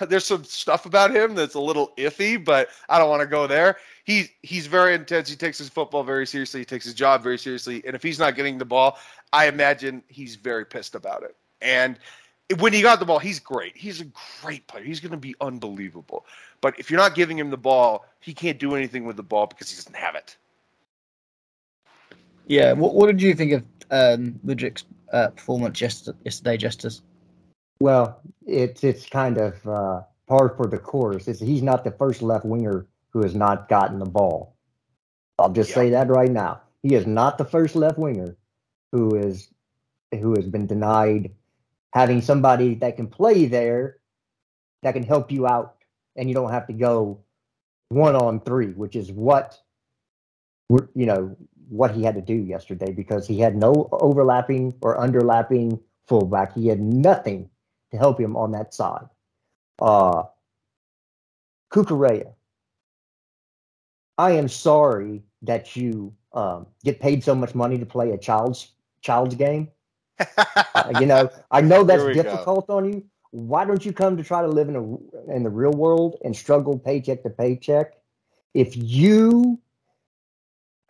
There's some stuff about him that's a little iffy, but I don't want to go there. He, he's very intense. He takes his football very seriously. He takes his job very seriously. And if he's not getting the ball, I imagine he's very pissed about it. And when he got the ball, he's great. He's a great player. He's going to be unbelievable. But if you're not giving him the ball, he can't do anything with the ball because he doesn't have it. Yeah. What, what did you think of um, Mudryk's uh, performance yesterday, Justice? Well, it's it's kind of uh, par for the course. It's, he's not the first left winger who has not gotten the ball. I'll just yeah. say that right now. He is not the first left winger who is who has been denied having somebody that can play there, that can help you out, and you don't have to go one on three, which is what you know what he had to do yesterday because he had no overlapping or underlapping fullback. He had nothing to help him on that side. Uh, Cucurella, I am sorry that you um, get paid so much money to play a child's child's game. uh, you know, I know that's difficult go. on you. Why don't you come to try to live in a, in the real world and struggle paycheck to paycheck? If you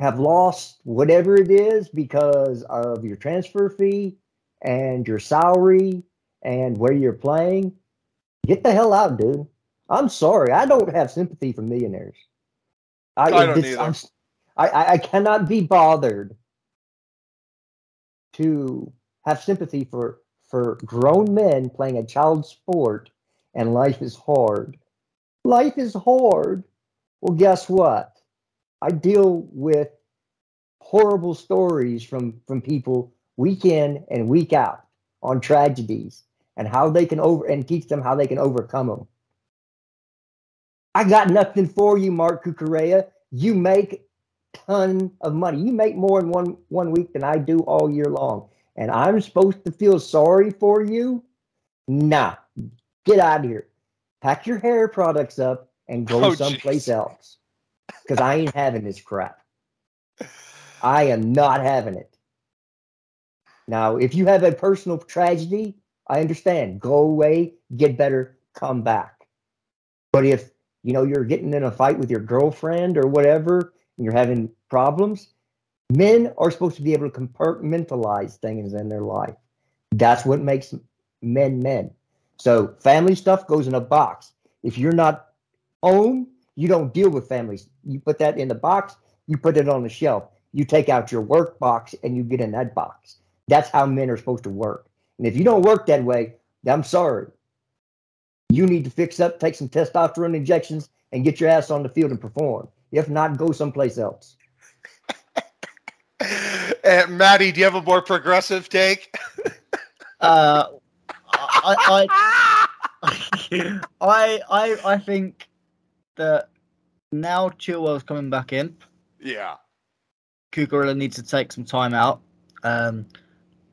have lost whatever it is because of your transfer fee and your salary and where you're playing, get the hell out, dude. I'm sorry. I don't have sympathy for millionaires. I, I don't either. I'm, I, I cannot be bothered to have sympathy for, for grown men playing a child sport, and life is hard. Life is hard. Well, guess what? I deal with horrible stories from, from people week in and week out on tragedies and how they can over and teach them how they can overcome them. I got nothing for you, Mark Cucurella. You make a ton of money. You make more in one, one week than I do all year long. And I'm supposed to feel sorry for you? Nah, get out of here. Pack your hair products up and go oh, someplace geez. else. Because I ain't having this crap. I am not having it. Now, if you have a personal tragedy, I understand. Go away, get better, come back. But if, you know, you're getting in a fight with your girlfriend or whatever, and you're having problems, men are supposed to be able to compartmentalize things in their life. That's what makes men men. So family stuff goes in a box. If you're not home, you don't deal with families. You put that in the box, you put it on the shelf. You take out your work box and you get in that box. That's how men are supposed to work. And if you don't work that way, I'm sorry. You need to fix up, take some testosterone injections, and get your ass on the field and perform. If not, go someplace else. Uh, Maddie, do you have a more progressive take? uh, I, I, I, I, I, I think that now Chilwell's coming back in. Yeah. Cucurella needs to take some time out. Um,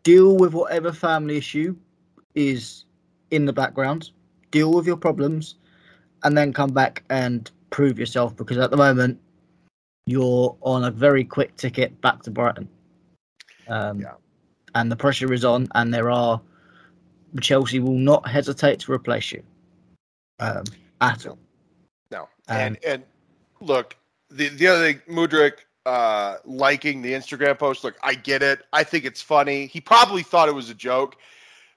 deal with whatever family issue is in the background. Deal with your problems, and then come back and prove yourself. Because at the moment, you're on a very quick ticket back to Brighton, um, yeah. and the pressure is on. And there are Chelsea will not hesitate to replace you um, at all. No, and um, and look, the the other thing, Mudryk. Uh, liking the Instagram post. Look, I get it. I think it's funny. He probably thought it was a joke,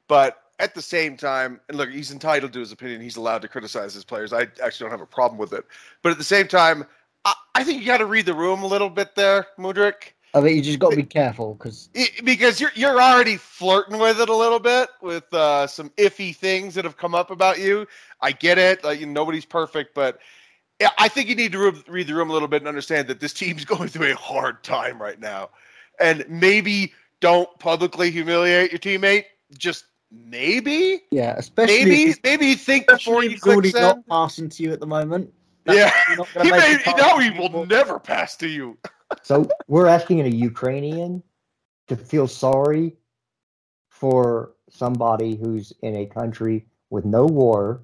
but at the same time, and look, he's entitled to his opinion. He's allowed to criticize his players. I actually don't have a problem with it. But at the same time, I, I think you got to read the room a little bit there, Mudryk. I mean, you just got to be careful because because you're you're already flirting with it a little bit with uh, some iffy things that have come up about you. I get it. Like, nobody's perfect, but yeah, I think you need to read the room a little bit and understand that this team's going through a hard time right now. And maybe don't publicly humiliate your teammate. Just Maybe? Yeah, especially maybe if maybe think before you click send. Not passing to you at the moment. That's yeah, not he may, now he will anymore. Never pass to you. So we're asking a Ukrainian to feel sorry for somebody who's in a country with no war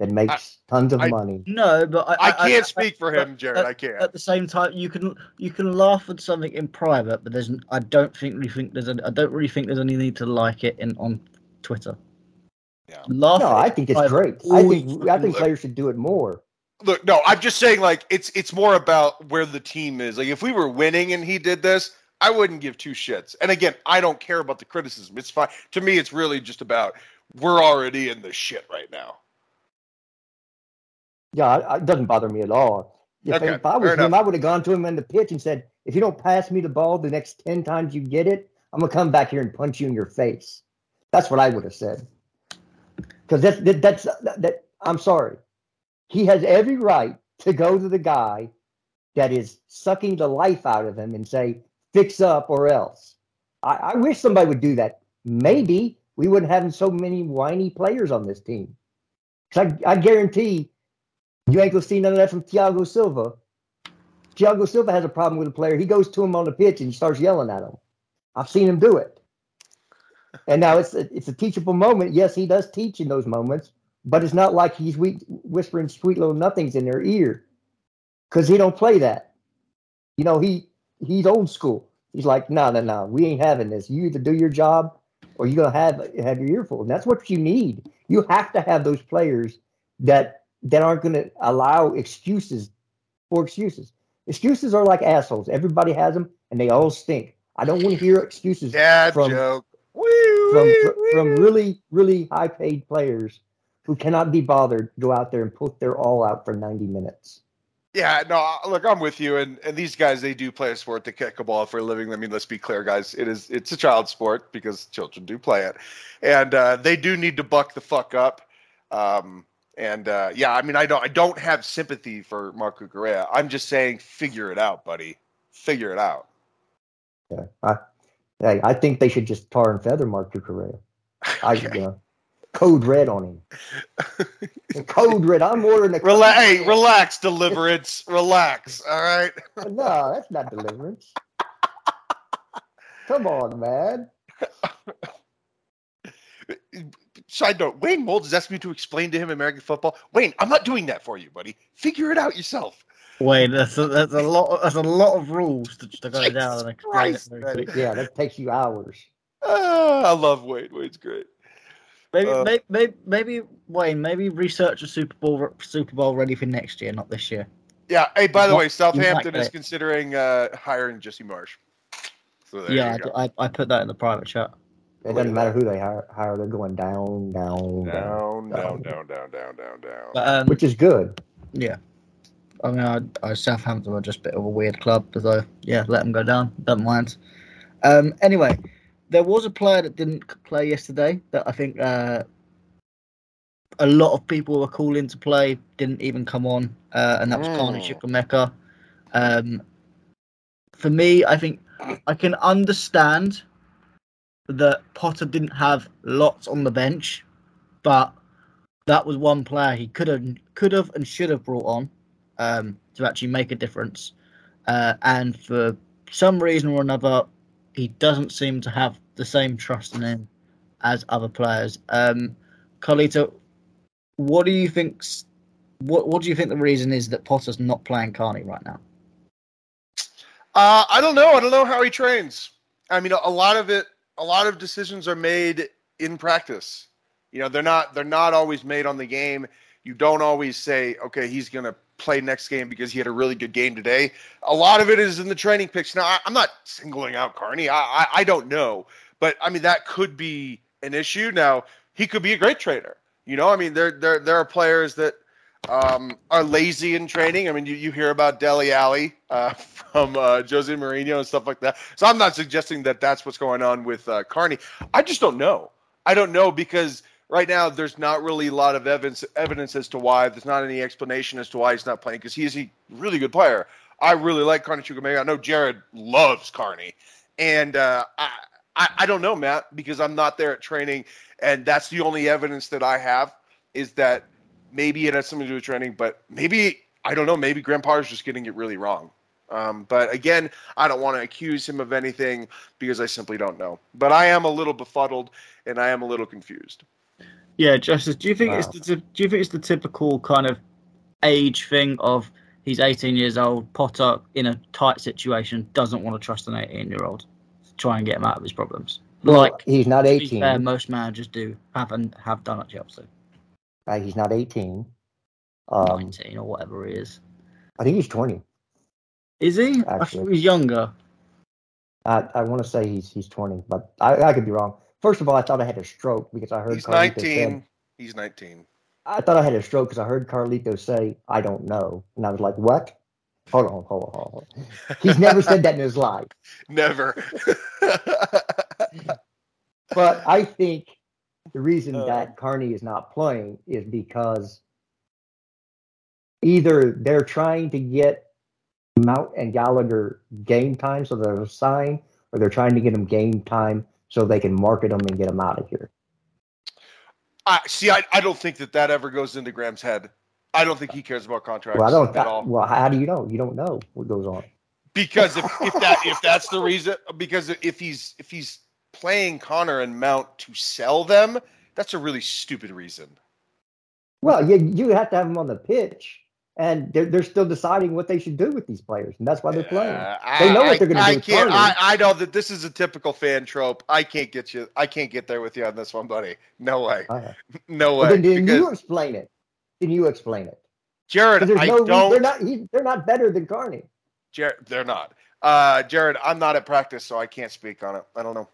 that makes I, tons of I, money. No, but I, I, I can't I, speak I, for him, Jared. At, I can't. At the same time, you can you can laugh at something in private, but there's I don't think we think there's any, I don't really think there's any need to like it in on Twitter. Yeah. Laugh no, I think it's private. Great. I think I think players should do it more. Look, no, I'm just saying, like, it's it's more about where the team is. Like, if we were winning and he did this, I wouldn't give two shits. And again, I don't care about the criticism. It's fine. To me, it's really just about we're already in the shit right now. Yeah, it doesn't bother me at all. If, okay, if I was him, enough. I would have gone to him on the pitch and said, if you don't pass me the ball the next ten times you get it, I'm going to come back here and punch you in your face. That's what I would have said. Because that's, that, that's, that, that, I'm sorry. He has every right to go to the guy that is sucking the life out of him and say, fix up or else. I, I wish somebody would do that. Maybe we wouldn't have so many whiny players on this team. Because I, I guarantee you ain't going to see none of that from Thiago Silva. Thiago Silva has a problem with a player. He goes to him on the pitch and he starts yelling at him. I've seen him do it. And now it's a, it's a teachable moment. Yes, he does teach in those moments, but it's not like he's we- whispering sweet little nothings in their ear because he don't play that. You know, he he's old school. He's like, no, no, no, we ain't having this. You either do your job or you're going to have have your earful. And that's what you need. You have to have those players that that aren't going to allow excuses for excuses. Excuses are like assholes. Everybody has them, and they all stink. I don't want to hear excuses Dad from, joke. Wee, from, wee, fr- wee. from really, really high-paid players who cannot be bothered to go out there and put their all out for ninety minutes. Yeah, no, look, I'm with you. And, and these guys, they do play a sport. They kick a ball for a living. I mean, let's be clear, guys. It is, it's a child sport because children do play it. And uh, they do need to buck the fuck up. Um And, uh, yeah, I mean, I don't I don't have sympathy for Mark Cucurella. I'm just saying figure it out, buddy. Figure it out. Yeah, I, I think they should just tar and feather Mark Cucurella. I okay. you know, Code red on him. Code red. I'm ordering a Rel- Hey, relax, Deliverance. Relax, all right? No, that's not Deliverance. Come on, man. Side note, Wayne Moulds has asked me to explain to him American football. Wayne, I'm not doing that for you, buddy. Figure it out yourself. Wayne, that's a, that's a lot that's a lot of rules to, to go Jesus down and explain Christ, it. Very yeah, that takes you hours. Uh, I love Wayne. Wayne's great. Maybe, uh, maybe, maybe, maybe, Wayne, maybe research a Super Bowl Super Bowl ready for next year, not this year. Yeah. Hey, by the, the way, Southampton is it. considering uh, hiring Jesse Marsch. So yeah, I, I, I put that in the private chat. It doesn't matter who they hire, hire. They're going down, down, down, down, down, down, down, down, down, down. But, um, which is good. Yeah, I mean, I, I, Southampton are just a bit of a weird club, so yeah, let them go down. Don't mind. Um, anyway, there was a player that didn't play yesterday that I think uh, a lot of people were calling to play, didn't even come on, uh, and that was mm. Carney Chukwuemeka. Um, for me, I think I can understand that Potter didn't have lots on the bench, but that was one player he could have, could have, and should have brought on um, to actually make a difference. Uh, and for some reason or another, he doesn't seem to have the same trust in him as other players. Um, Carlito, what do you think? What What do you think the reason is that Potter's not playing Carney right now? Uh, I don't know. I don't know how he trains. I mean, a lot of it. A lot of decisions are made in practice. You know, they're not they're not always made on the game. You don't always say, okay, he's going to play next game because he had a really good game today. A lot of it is in the training pitch. Now, I, I'm not singling out Carney. I, I I don't know. But, I mean, that could be an issue. Now, he could be a great trainer. You know, I mean, there, there, there are players that um, are lazy in training. I mean, you, you hear about Dele Alli uh, from uh, Jose Mourinho and stuff like that. So I'm not suggesting that that's what's going on with uh, Carney. I just don't know. I don't know because right now there's not really a lot of evidence, evidence as to why. There's not any explanation as to why he's not playing because he is a really good player. I really like Carney Chukwuemeka. I know Jared loves Carney. And uh, I, I, I don't know, Matt, because I'm not there at training, and that's the only evidence that I have is that maybe it has something to do with training, but maybe, I don't know, maybe Grant Potter's just getting it really wrong. Um, but again, I don't want to accuse him of anything because I simply don't know. But I am a little befuddled, and I am a little confused. Yeah, Justice, do you think wow. it's the, do you think it's the typical kind of age thing of he's eighteen years old, Potter in a tight situation doesn't want to trust an eighteen-year-old to try and get him out of his problems? Well, like he's not eighteen. To be fair, most managers do have and have done at Chelsea. Uh, he's not eighteen. Um, nineteen or whatever he is. I think he's twenty. Is he? Actually. I think he's younger. I I want to say he's he's twenty, but I, I could be wrong. First of all, I thought I had a stroke because I heard he's Carlito nineteen. Say, he's nineteen. I thought I had a stroke because I heard Carlito say, I don't know. And I was like, what? Hold on, hold on, hold on. He's never said that in his life. Never. But I think the reason uh, that Carney is not playing is because either they're trying to get Mount and Gallagher game time so they're signed, or they're trying to get them game time so they can market them and get them out of here. I see. I, I don't think that that ever goes into Graham's head. I don't think he cares about contracts well, I don't, at I, all. Well, how do you know? You don't know what goes on. Because if, if that if that's the reason, because if he's if he's playing Connor and Mount to sell them, that's a really stupid reason. Well, you you have to have them on the pitch. And they're, they're still deciding what they should do with these players, and that's why they're playing. Uh, they know I, what they're going to do. Can't, I can't. I know that this is a typical fan trope. I can't get you. I can't get there with you on this one, buddy. No way. Uh, no way. Well, then, then you explain it. Then you explain it, Jared. No I don't. Reason, they're not. He, they're not better than Carney. Jared, they're not. Uh, Jared, I'm not at practice, so I can't speak on it. I don't know.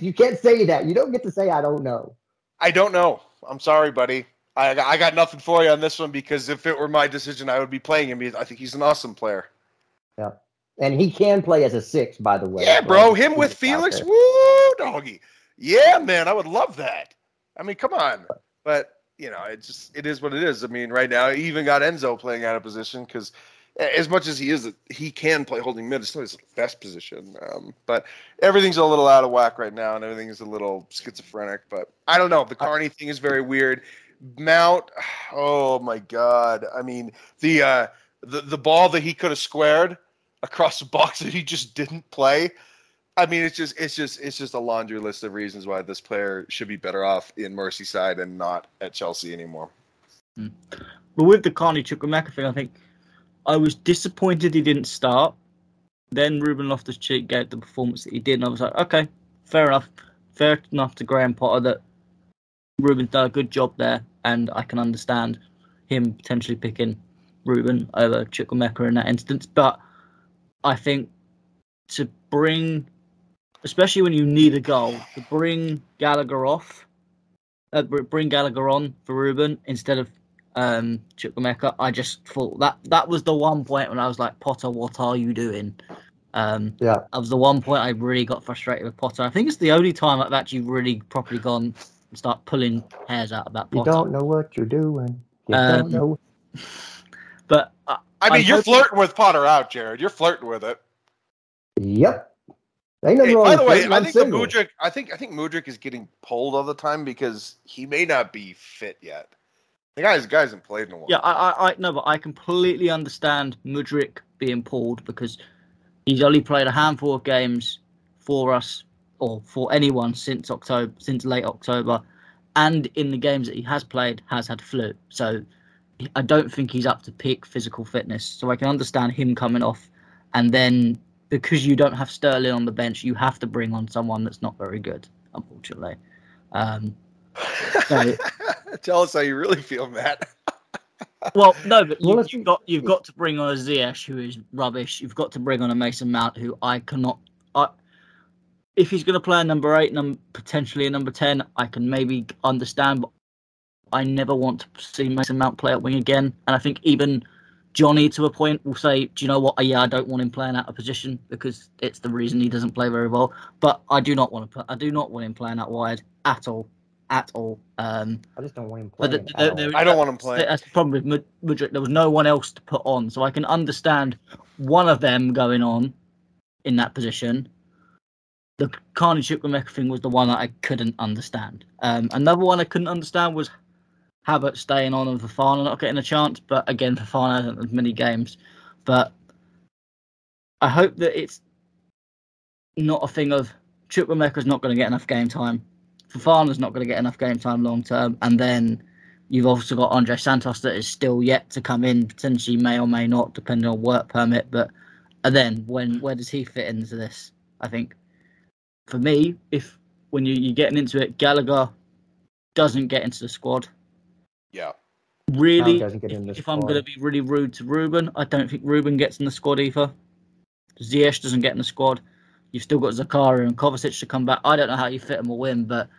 You can't say that. You don't get to say I don't know. I don't know. I'm sorry, buddy. I got nothing for you on this one because if it were my decision, I would be playing him. I think he's an awesome player. Yeah, and he can play as a six, by the way. Yeah, bro, him with Felix, woo, doggy. Yeah, man, I would love that. I mean, come on. But you know, it just it is what it is. I mean, right now, he even got Enzo playing out of position because as much as he is, he can play holding mid. It's not his best position. Um, but everything's a little out of whack right now, and everything is a little schizophrenic. But I don't know. The Carney thing is very weird. Mount, oh my God! I mean, the uh, the the ball that he could have squared across the box that he just didn't play. I mean, it's just it's just it's just a laundry list of reasons why this player should be better off in Merseyside and not at Chelsea anymore. Mm. But with the Carney Chukwuemeka thing, I think I was disappointed he didn't start. Then Ruben Loftus-Cheek gave the performance that he did, and I was like, okay, fair enough, fair enough to Graham Potter that Ruben's done a good job there, and I can understand him potentially picking Ruben over Chukwuemeka in that instance. But I think to bring, especially when you need a goal, to bring Gallagher off, uh, bring Gallagher on for Ruben instead of um, Chukwuemeka, I just thought that that was the one point when I was like, Potter, what are you doing? Um, yeah. That was the one point I really got frustrated with Potter. I think it's the only time I've actually really properly gone and start pulling hairs out of that Potter. You don't know what you're doing. You um, don't know. But I, I mean, I'm you're flirting with Potter out, Jared. You're flirting with it. Yep. Ain't nothing hey, wrong by the way, I think Mudryk, I think I think Mudryk is getting pulled all the time because he may not be fit yet. The guy's guy hasn't played in a while. Yeah, I, I, I no, but I completely understand Mudryk being pulled because he's only played a handful of games for us. Or for anyone since October, since late October, and in the games that he has played, has had flu. So I don't think he's up to peak physical fitness. So I can understand him coming off, and then because you don't have Sterling on the bench, you have to bring on someone that's not very good, unfortunately. Um, so, tell us how you really feel, Matt. Well, no, but you, you've got you've got to bring on a Ziyech who is rubbish. You've got to bring on a Mason Mount who I cannot. I, If he's going to play a number eight, num- potentially a number ten, I can maybe understand, but I never want to see Mason Mount play at wing again. And I think even Johnny, to a point, will say, do you know what? Yeah, I don't want him playing out of position because it's the reason he doesn't play very well. But I do not want to. Play- I do not want him playing out wide at all. At all. Um, I just don't want him playing. The, the, the, the, I don't want him playing. That's the problem with Mudryk. There was no one else to put on. So I can understand one of them going on in that position. the Carney Chukwuemeka thing was the one that I couldn't understand. Um, another one I couldn't understand was Havertz staying on and Fofana not getting a chance. But again, Fofana hasn't had many games. But I hope that it's not a thing of Chukwuemeka's not going to get enough game time, Fofana's not going to get enough game time long term, and then you've also got Andre Santos that is still yet to come in, potentially may or may not, depending on work permit. But and then when where does he fit into this? I think for me, if when you, you're getting into it, Gallagher doesn't get into the squad. Yeah. Really, no, if, if I'm going to be really rude to Ruben, I don't think Ruben gets in the squad either. Ziyech doesn't get in the squad. You've still got Zakaria and Kovačić to come back. I don't know how you fit them all in, but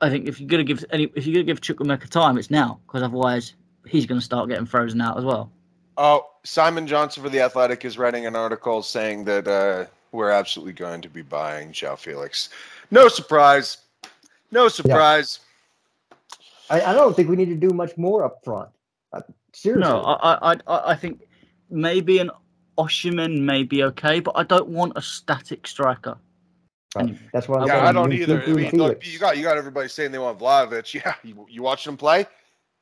I think if you're going to give any, if you're going to give Chukwuemeka time, it's now, because otherwise he's going to start getting frozen out as well. Oh, Simon Johnson for The Athletic is writing an article saying that uh, we're absolutely going to be buying Joao Felix. No surprise. No surprise. Yeah. I, I don't think we need to do much more up front. Uh, seriously. No, I, I, I, I think maybe an Osimhen may be okay, but I don't want a static striker. Right. That's why. Yeah, I don't you, either. You, I mean, look, you got you got everybody saying they want Vlahovic. Yeah, you, you watch him play.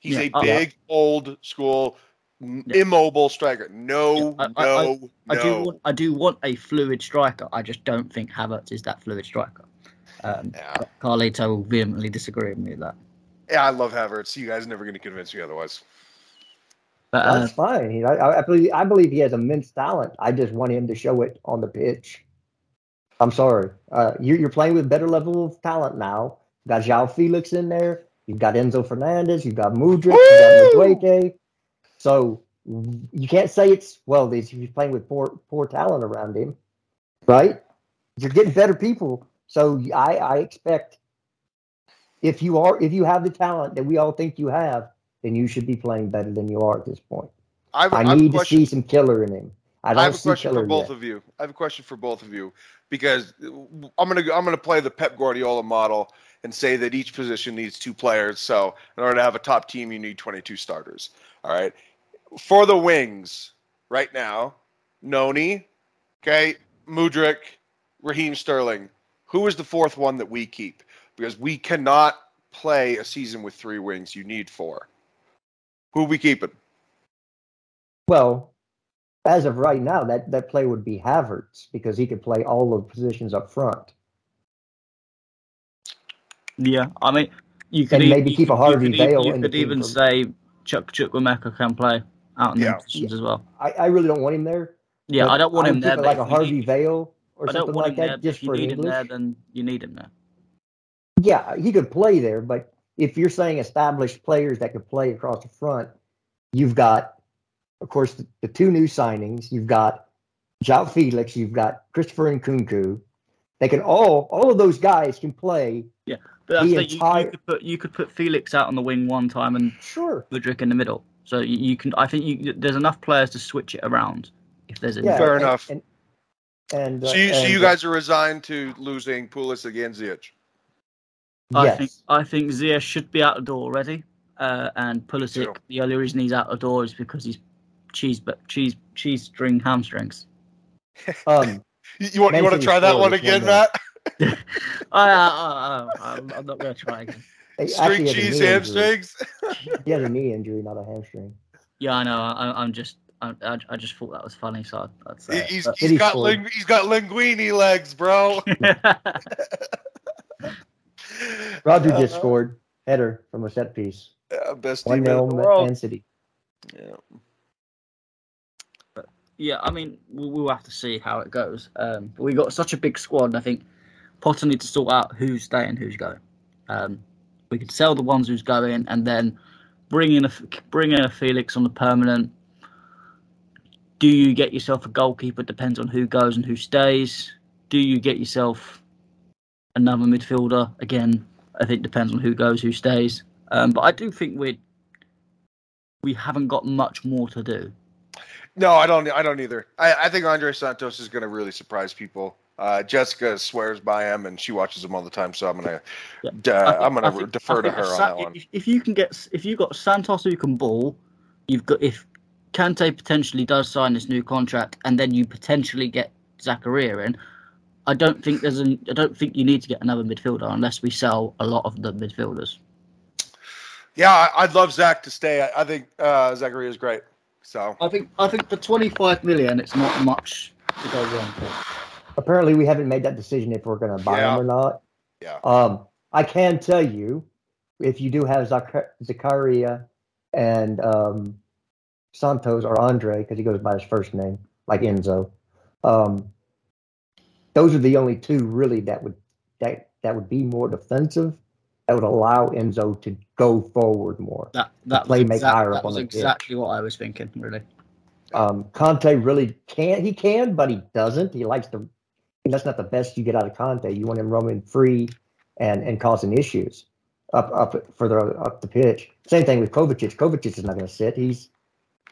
He's yeah, a big, yeah. old school, yeah. immobile striker. No, yeah, I, no, I, I, no. I do want, I do want a fluid striker. I just don't think Havertz is that fluid striker. Um, yeah. Carlito will vehemently disagree with me with that. Yeah, I love Havertz. You guys are never going to convince me otherwise. But, uh, that's fine. He, I, I believe I believe he has immense talent. I just want him to show it on the pitch. I'm sorry. Uh, you, you're playing with better level of talent now. You've got Joao Felix in there. You've got Enzo Fernandez. You've got Mudryk. Woo! You've got Madueke. So you can't say it's, well, he's, he's playing with poor poor talent around him, right? You're getting better people. So I, I expect if you are if you have the talent that we all think you have, then you should be playing better than you are at this point. I've, I need I've to see some killer in him. I, I have a question for both yet. of you. I have a question for both of you because I'm gonna I'm gonna play the Pep Guardiola model and say that each position needs two players. So in order to have a top team, you need twenty-two starters. All right. For the wings right now, Noni, okay, Mudryk, Raheem Sterling. Who is the fourth one that we keep? Because we cannot play a season with three wings. You need four. Who are we keeping? Well, as of right now, that, that play would be Havertz because he could play all of the positions up front. Yeah, I mean, you could and maybe you, keep a Harvey you could, Bale. You in could the even say Chuck Chukwuemeka can play out in yeah. the positions yeah. as well. I, I really don't want him there. Yeah, I don't want I him there. Like a Harvey Bale or something like that. Just for English. If you need him there, then you need him there. Yeah, he could play there, but if you're saying established players that could play across the front, you've got, of course, the, the two new signings. You've got Joao Felix. You've got Christopher Nkunku. They can all, all of those guys can play. Yeah, but I think entire... you, you could put you could put Felix out on the wing one time and sure Mudryk in the middle. So you, you can, I think you, there's enough players to switch it around if there's yeah, fair and, enough. And, and uh, so you, and, so you guys are resigned to losing Pulisic and Ziyech. I yes. think I think Ziyech should be out the door already, uh, and Pulisic. Sure. The only reason he's out the door is because he's cheese, but cheese, cheese string hamstrings. Um, you, you want you want to try that one again, Matt? I, I, I, I'm, I'm not going to try again. Hey, string cheese hamstrings. He had a knee injury, not a hamstring. Yeah, I know. I, I'm just. I, I just thought that was funny, so I'd say it. He's, he's got ling, he's got linguini legs, bro. Roger uh, just scored header from a set piece. Uh, best team in the world. Man City. Yeah. But, yeah, I mean, we'll, we'll have to see how it goes. Um, but we got such a big squad, and I think Potter needs to sort out who's staying, who's going. Um, we can sell the ones who's going, and then bring in a bring in a Felix on the permanent. Do you get yourself a goalkeeper? Depends on who goes and who stays. Do you get yourself another midfielder? Again, I think depends on who goes, who stays. Um, but I do think we we haven't got much more to do. No, I don't. I don't either. I, I think Andre Santos is going to really surprise people. Uh, Jessica swears by him, and she watches him all the time. So I'm gonna, yeah. uh, think, I'm gonna think, defer to her on Sa- that one. If, if you can get, if you've got Santos who can ball, you've got if Conte potentially does sign this new contract, and then you potentially get Zakaria in. I don't think there's an. I don't think you need to get another midfielder unless we sell a lot of the midfielders. Yeah, I'd love Zach to stay. I think uh, Zakaria is great. So I think I think for twenty-five million, it's not much to go wrong for. Apparently, we haven't made that decision if we're going to buy yeah. him or not. Yeah. Um, I can tell you, if you do have Zak- Zakaria and um, Santos or Andre, because he goes by his first name, like Enzo. Um, Those are the only two really that would that, that would be more defensive. That would allow Enzo to go forward more. That that play was, make exact, higher that up was on exactly what I was thinking. Really, um, Conte really can he can, but he doesn't. He likes to. That's not the best you get out of Conte. You want him roaming free and, and causing issues up up further up the pitch. Same thing with Kovačić. Kovačić is not going to sit. He's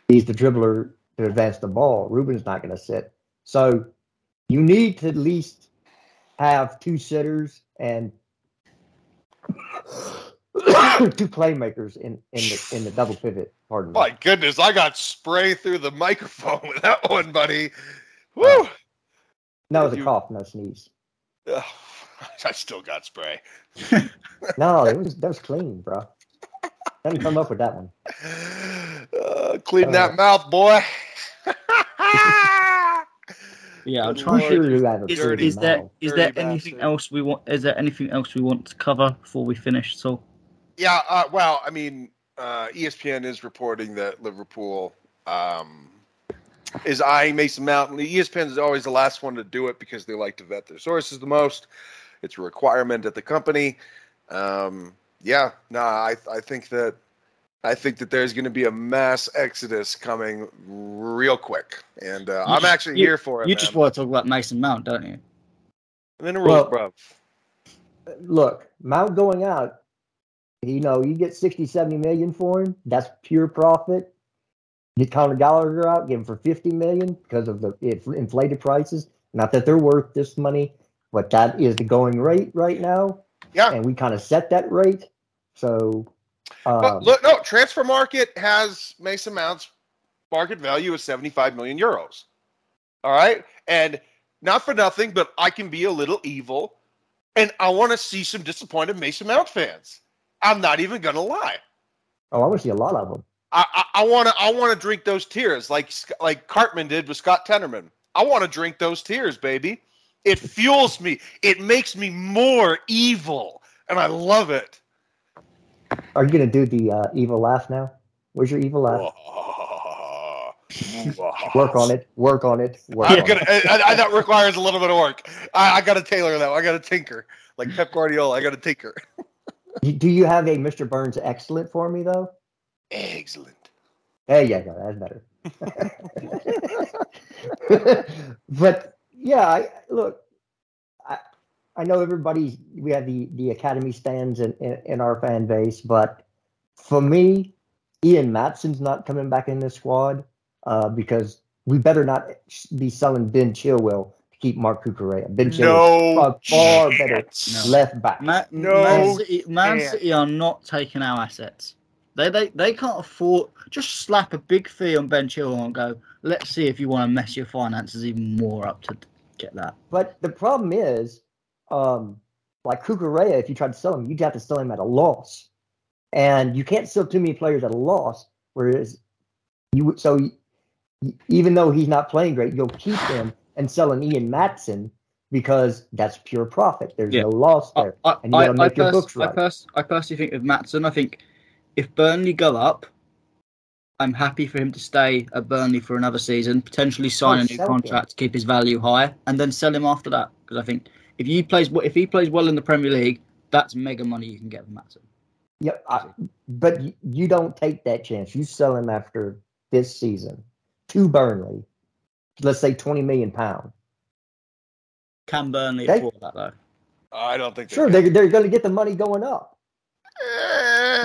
he's the dribbler to advance the ball. Ruben's not going to sit. So. You need to at least have two sitters and two playmakers in, in the in the double pivot. Pardon me. My goodness, I got spray through the microphone with that one, buddy. Woo! Uh, no, it was a cough, no sneeze. Ugh, I still got spray. No, it was that was clean, bro. Didn't come up with that one. Uh, clean uh, that mouth, boy. Yeah, I'm trying to. Is, is there is there anything else we want? Is there anything else we want to cover before we finish? So, yeah. Uh, well, I mean, uh, E S P N is reporting that Liverpool um, is eyeing Mason Mount. E S P N is always the last one to do it because they like to vet their sources the most. It's a requirement at the company. Um, yeah. No, nah, I I think that I think that there's going to be a mass exodus coming real quick, and uh, I'm just, actually you, here for it. You man. Just want to talk about Mason Mount, don't you? I'm in a row, bro. Look, Mount going out, you know, you get sixty, seventy million for him. That's pure profit. Get Conor Gallagher out, get him for fifty million because of the inflated prices. Not that they're worth this money, but that is the going rate right now. Yeah, and we kind of set that rate, so. Um, but look, no, transfer market has Mason Mount's market value is seventy-five million euros. All right. And not for nothing, but I can be a little evil. And I want to see some disappointed Mason Mount fans. I'm not even going to lie. Oh, I want to see a lot of them. I, I, I want to, I want to drink those tears like, like Cartman did with Scott Tenorman. I want to drink those tears, baby. It fuels me. It makes me more evil. And I love it. Are you going to do the uh, evil laugh now? Where's your evil laugh? Work on it. Work on it. Work I'm on gonna, it. I, I, that requires a little bit of work. I, I got to tailor that. I got to tinker. Like Pep Guardiola, I got to tinker. Do you have a Mister Burns excellent for me, though? Excellent. There you go. That's better. But, yeah, I, look. I know everybody, we have the, the academy stands in, in, in our fan base, but for me, Ian Maatsen's not coming back in this squad uh, because we better not be selling Ben Chilwell to keep Mark Cucurella. Ben Chilwell no is far better no. left back. Ma- no Man City, Man City are not taking our assets. They, they they can't afford, just slap a big fee on Ben Chilwell and go, let's see if you want to mess your finances even more up to get that. But the problem is, Um, like Cucurella, if you tried to sell him, you'd have to sell him at a loss, and you can't sell too many players at a loss. Whereas you, so you, even though he's not playing great, you'll keep him and sell an Ian Maatsen because that's pure profit. There's yeah. no loss there, I, I, and you gotta make I, I your pers- books right. I, pers- I personally think with Maatsen, I think if Burnley go up, I'm happy for him to stay at Burnley for another season, potentially sign oh, a new contract him. to keep his value higher, and then sell him after that because I think. If he plays, if he plays well in the Premier League, that's mega money you can get from Maatsen. Yeah, I, but you don't take that chance. You sell him after this season to Burnley. Let's say twenty million pound. Can Burnley they, afford that though? I don't think. They sure, they, they're going to get the money going up.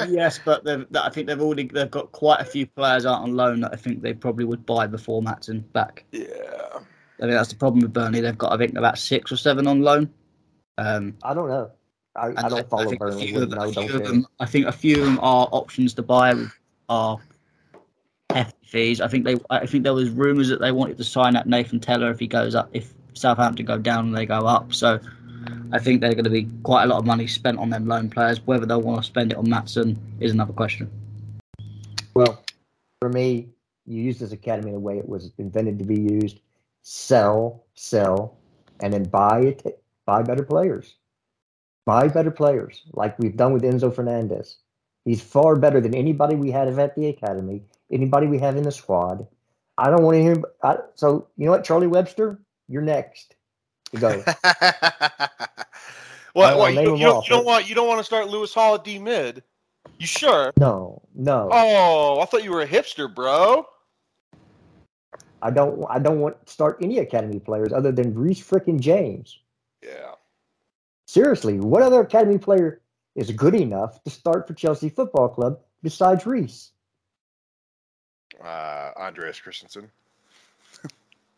Yes, but I think they've already they've got quite a few players out on loan that I think they probably would buy before Maatsen back. Yeah. I think that's the problem with Burnley. They've got, I think, about six or seven on loan. Um, I don't know. I, I don't follow I Burnley. Them, no, don't them, I think a few of them are options to buy with are hefty fees. I think they. I think there was rumours that they wanted to sign up Nathan Teller if he goes up, if Southampton go down and they go up. So I think they're going to be quite a lot of money spent on them loan players. Whether they'll want to spend it on Maatsen is another question. Well, for me, you use this academy the way it was invented to be used. Sell, sell, and then buy it. Buy better players. Buy better players, like we've done with Enzo Fernandez. He's far better than anybody we had at the academy, anybody we have in the squad. I don't want to hear. I, so, you know what, Charlie Webster, you're next to go. well, well you, you, don't, you, don't want, you don't want to start Lewis Hall at D-mid. You sure? No, no. Oh, I thought you were a hipster, bro. I don't I don't want to start any academy players other than Reese freaking James. Yeah. Seriously, what other academy player is good enough to start for Chelsea Football Club besides Reese? Uh, Andreas Christensen.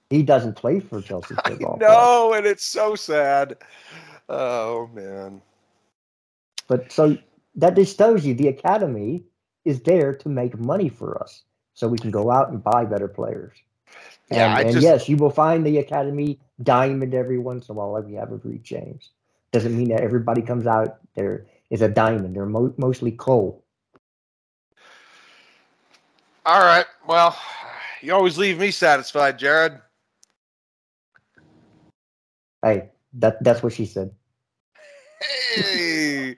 He doesn't play for Chelsea Football Club. No, and it's so sad. Oh, man. But so that just tells you the academy is there to make money for us so we can go out and buy better players. Yeah, and, I and just, yes, you will find the academy diamond every once in a while, like we have with Reece James. Doesn't mean that everybody comes out there is a diamond. They're mo- mostly coal. All right. Well, you always leave me satisfied, Jared. Hey, that that's what she said. Hey,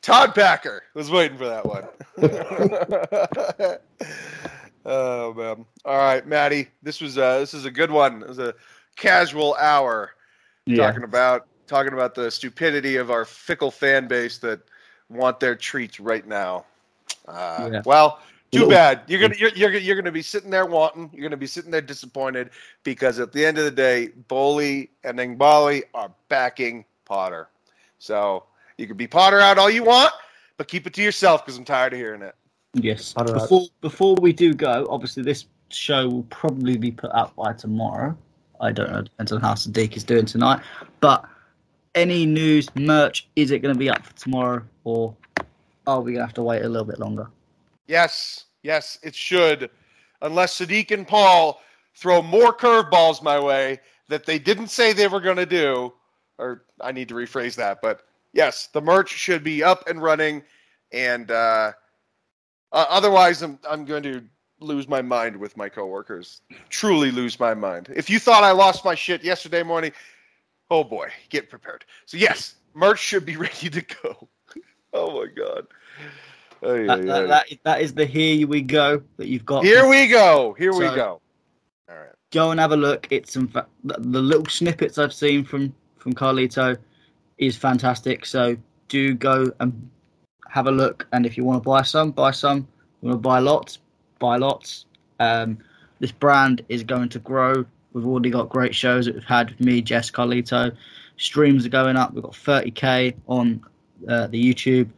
Todd Packer was waiting for that one. Oh, man. All right, Maddie, this was uh, this is a good one. It was a casual hour yeah. talking about talking about the stupidity of our fickle fan base that want their treats right now. Uh, yeah. Well, too bad. You're gonna you're you're, you're going to be sitting there wanting. You're going to be sitting there disappointed because at the end of the day, Boehly and Ngbali are backing Potter. So you can be Potter out all you want, but keep it to yourself because I'm tired of hearing it. Yes. Before before we do go, obviously this show will probably be put up by tomorrow. I don't know. Depends on how Sadiq is doing tonight. But any news, merch, is it going to be up for tomorrow or are we going to have to wait a little bit longer? Yes. Yes, it should. Unless Sadiq and Paul throw more curveballs my way that they didn't say they were going to do. Or I need to rephrase that. But yes, the merch should be up and running. And, uh, Uh, otherwise, I'm I'm going to lose my mind with my coworkers. Truly lose my mind. If you thought I lost my shit yesterday morning, oh boy, get prepared. So yes, merch should be ready to go. Oh my God. Oh, yeah, that, yeah, that, yeah. That, that is the here we go that you've got. Here we go. Here so, we go. All right. Go and have a look. It's some fa- the, the little snippets I've seen from, from Carlito is fantastic. So do go and have a look, and if you want to buy some, buy some. You want to buy lots, buy lots. Um, this brand is going to grow. We've already got great shows that we've had with me, Jess, Carlito. Streams are going up. We've got thirty K on uh, the YouTube.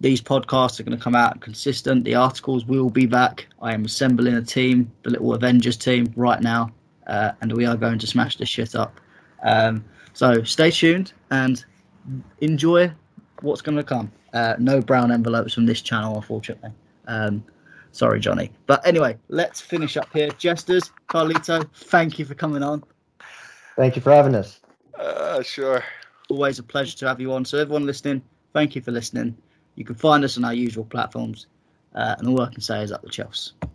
These podcasts are going to come out consistent. The articles will be back. I am assembling a team, the little Avengers team, right now, uh, and we are going to smash this shit up. Um, so stay tuned and enjoy what's going to come. Uh, no brown envelopes from this channel, unfortunately. Um, sorry, Johnny. But anyway, let's finish up here. Jesters, Carlito, thank you for coming on. Thank you for having us. Uh, sure. Always a pleasure to have you on. So everyone listening, thank you for listening. You can find us on our usual platforms. Uh, and all I can say is up the Chelsea.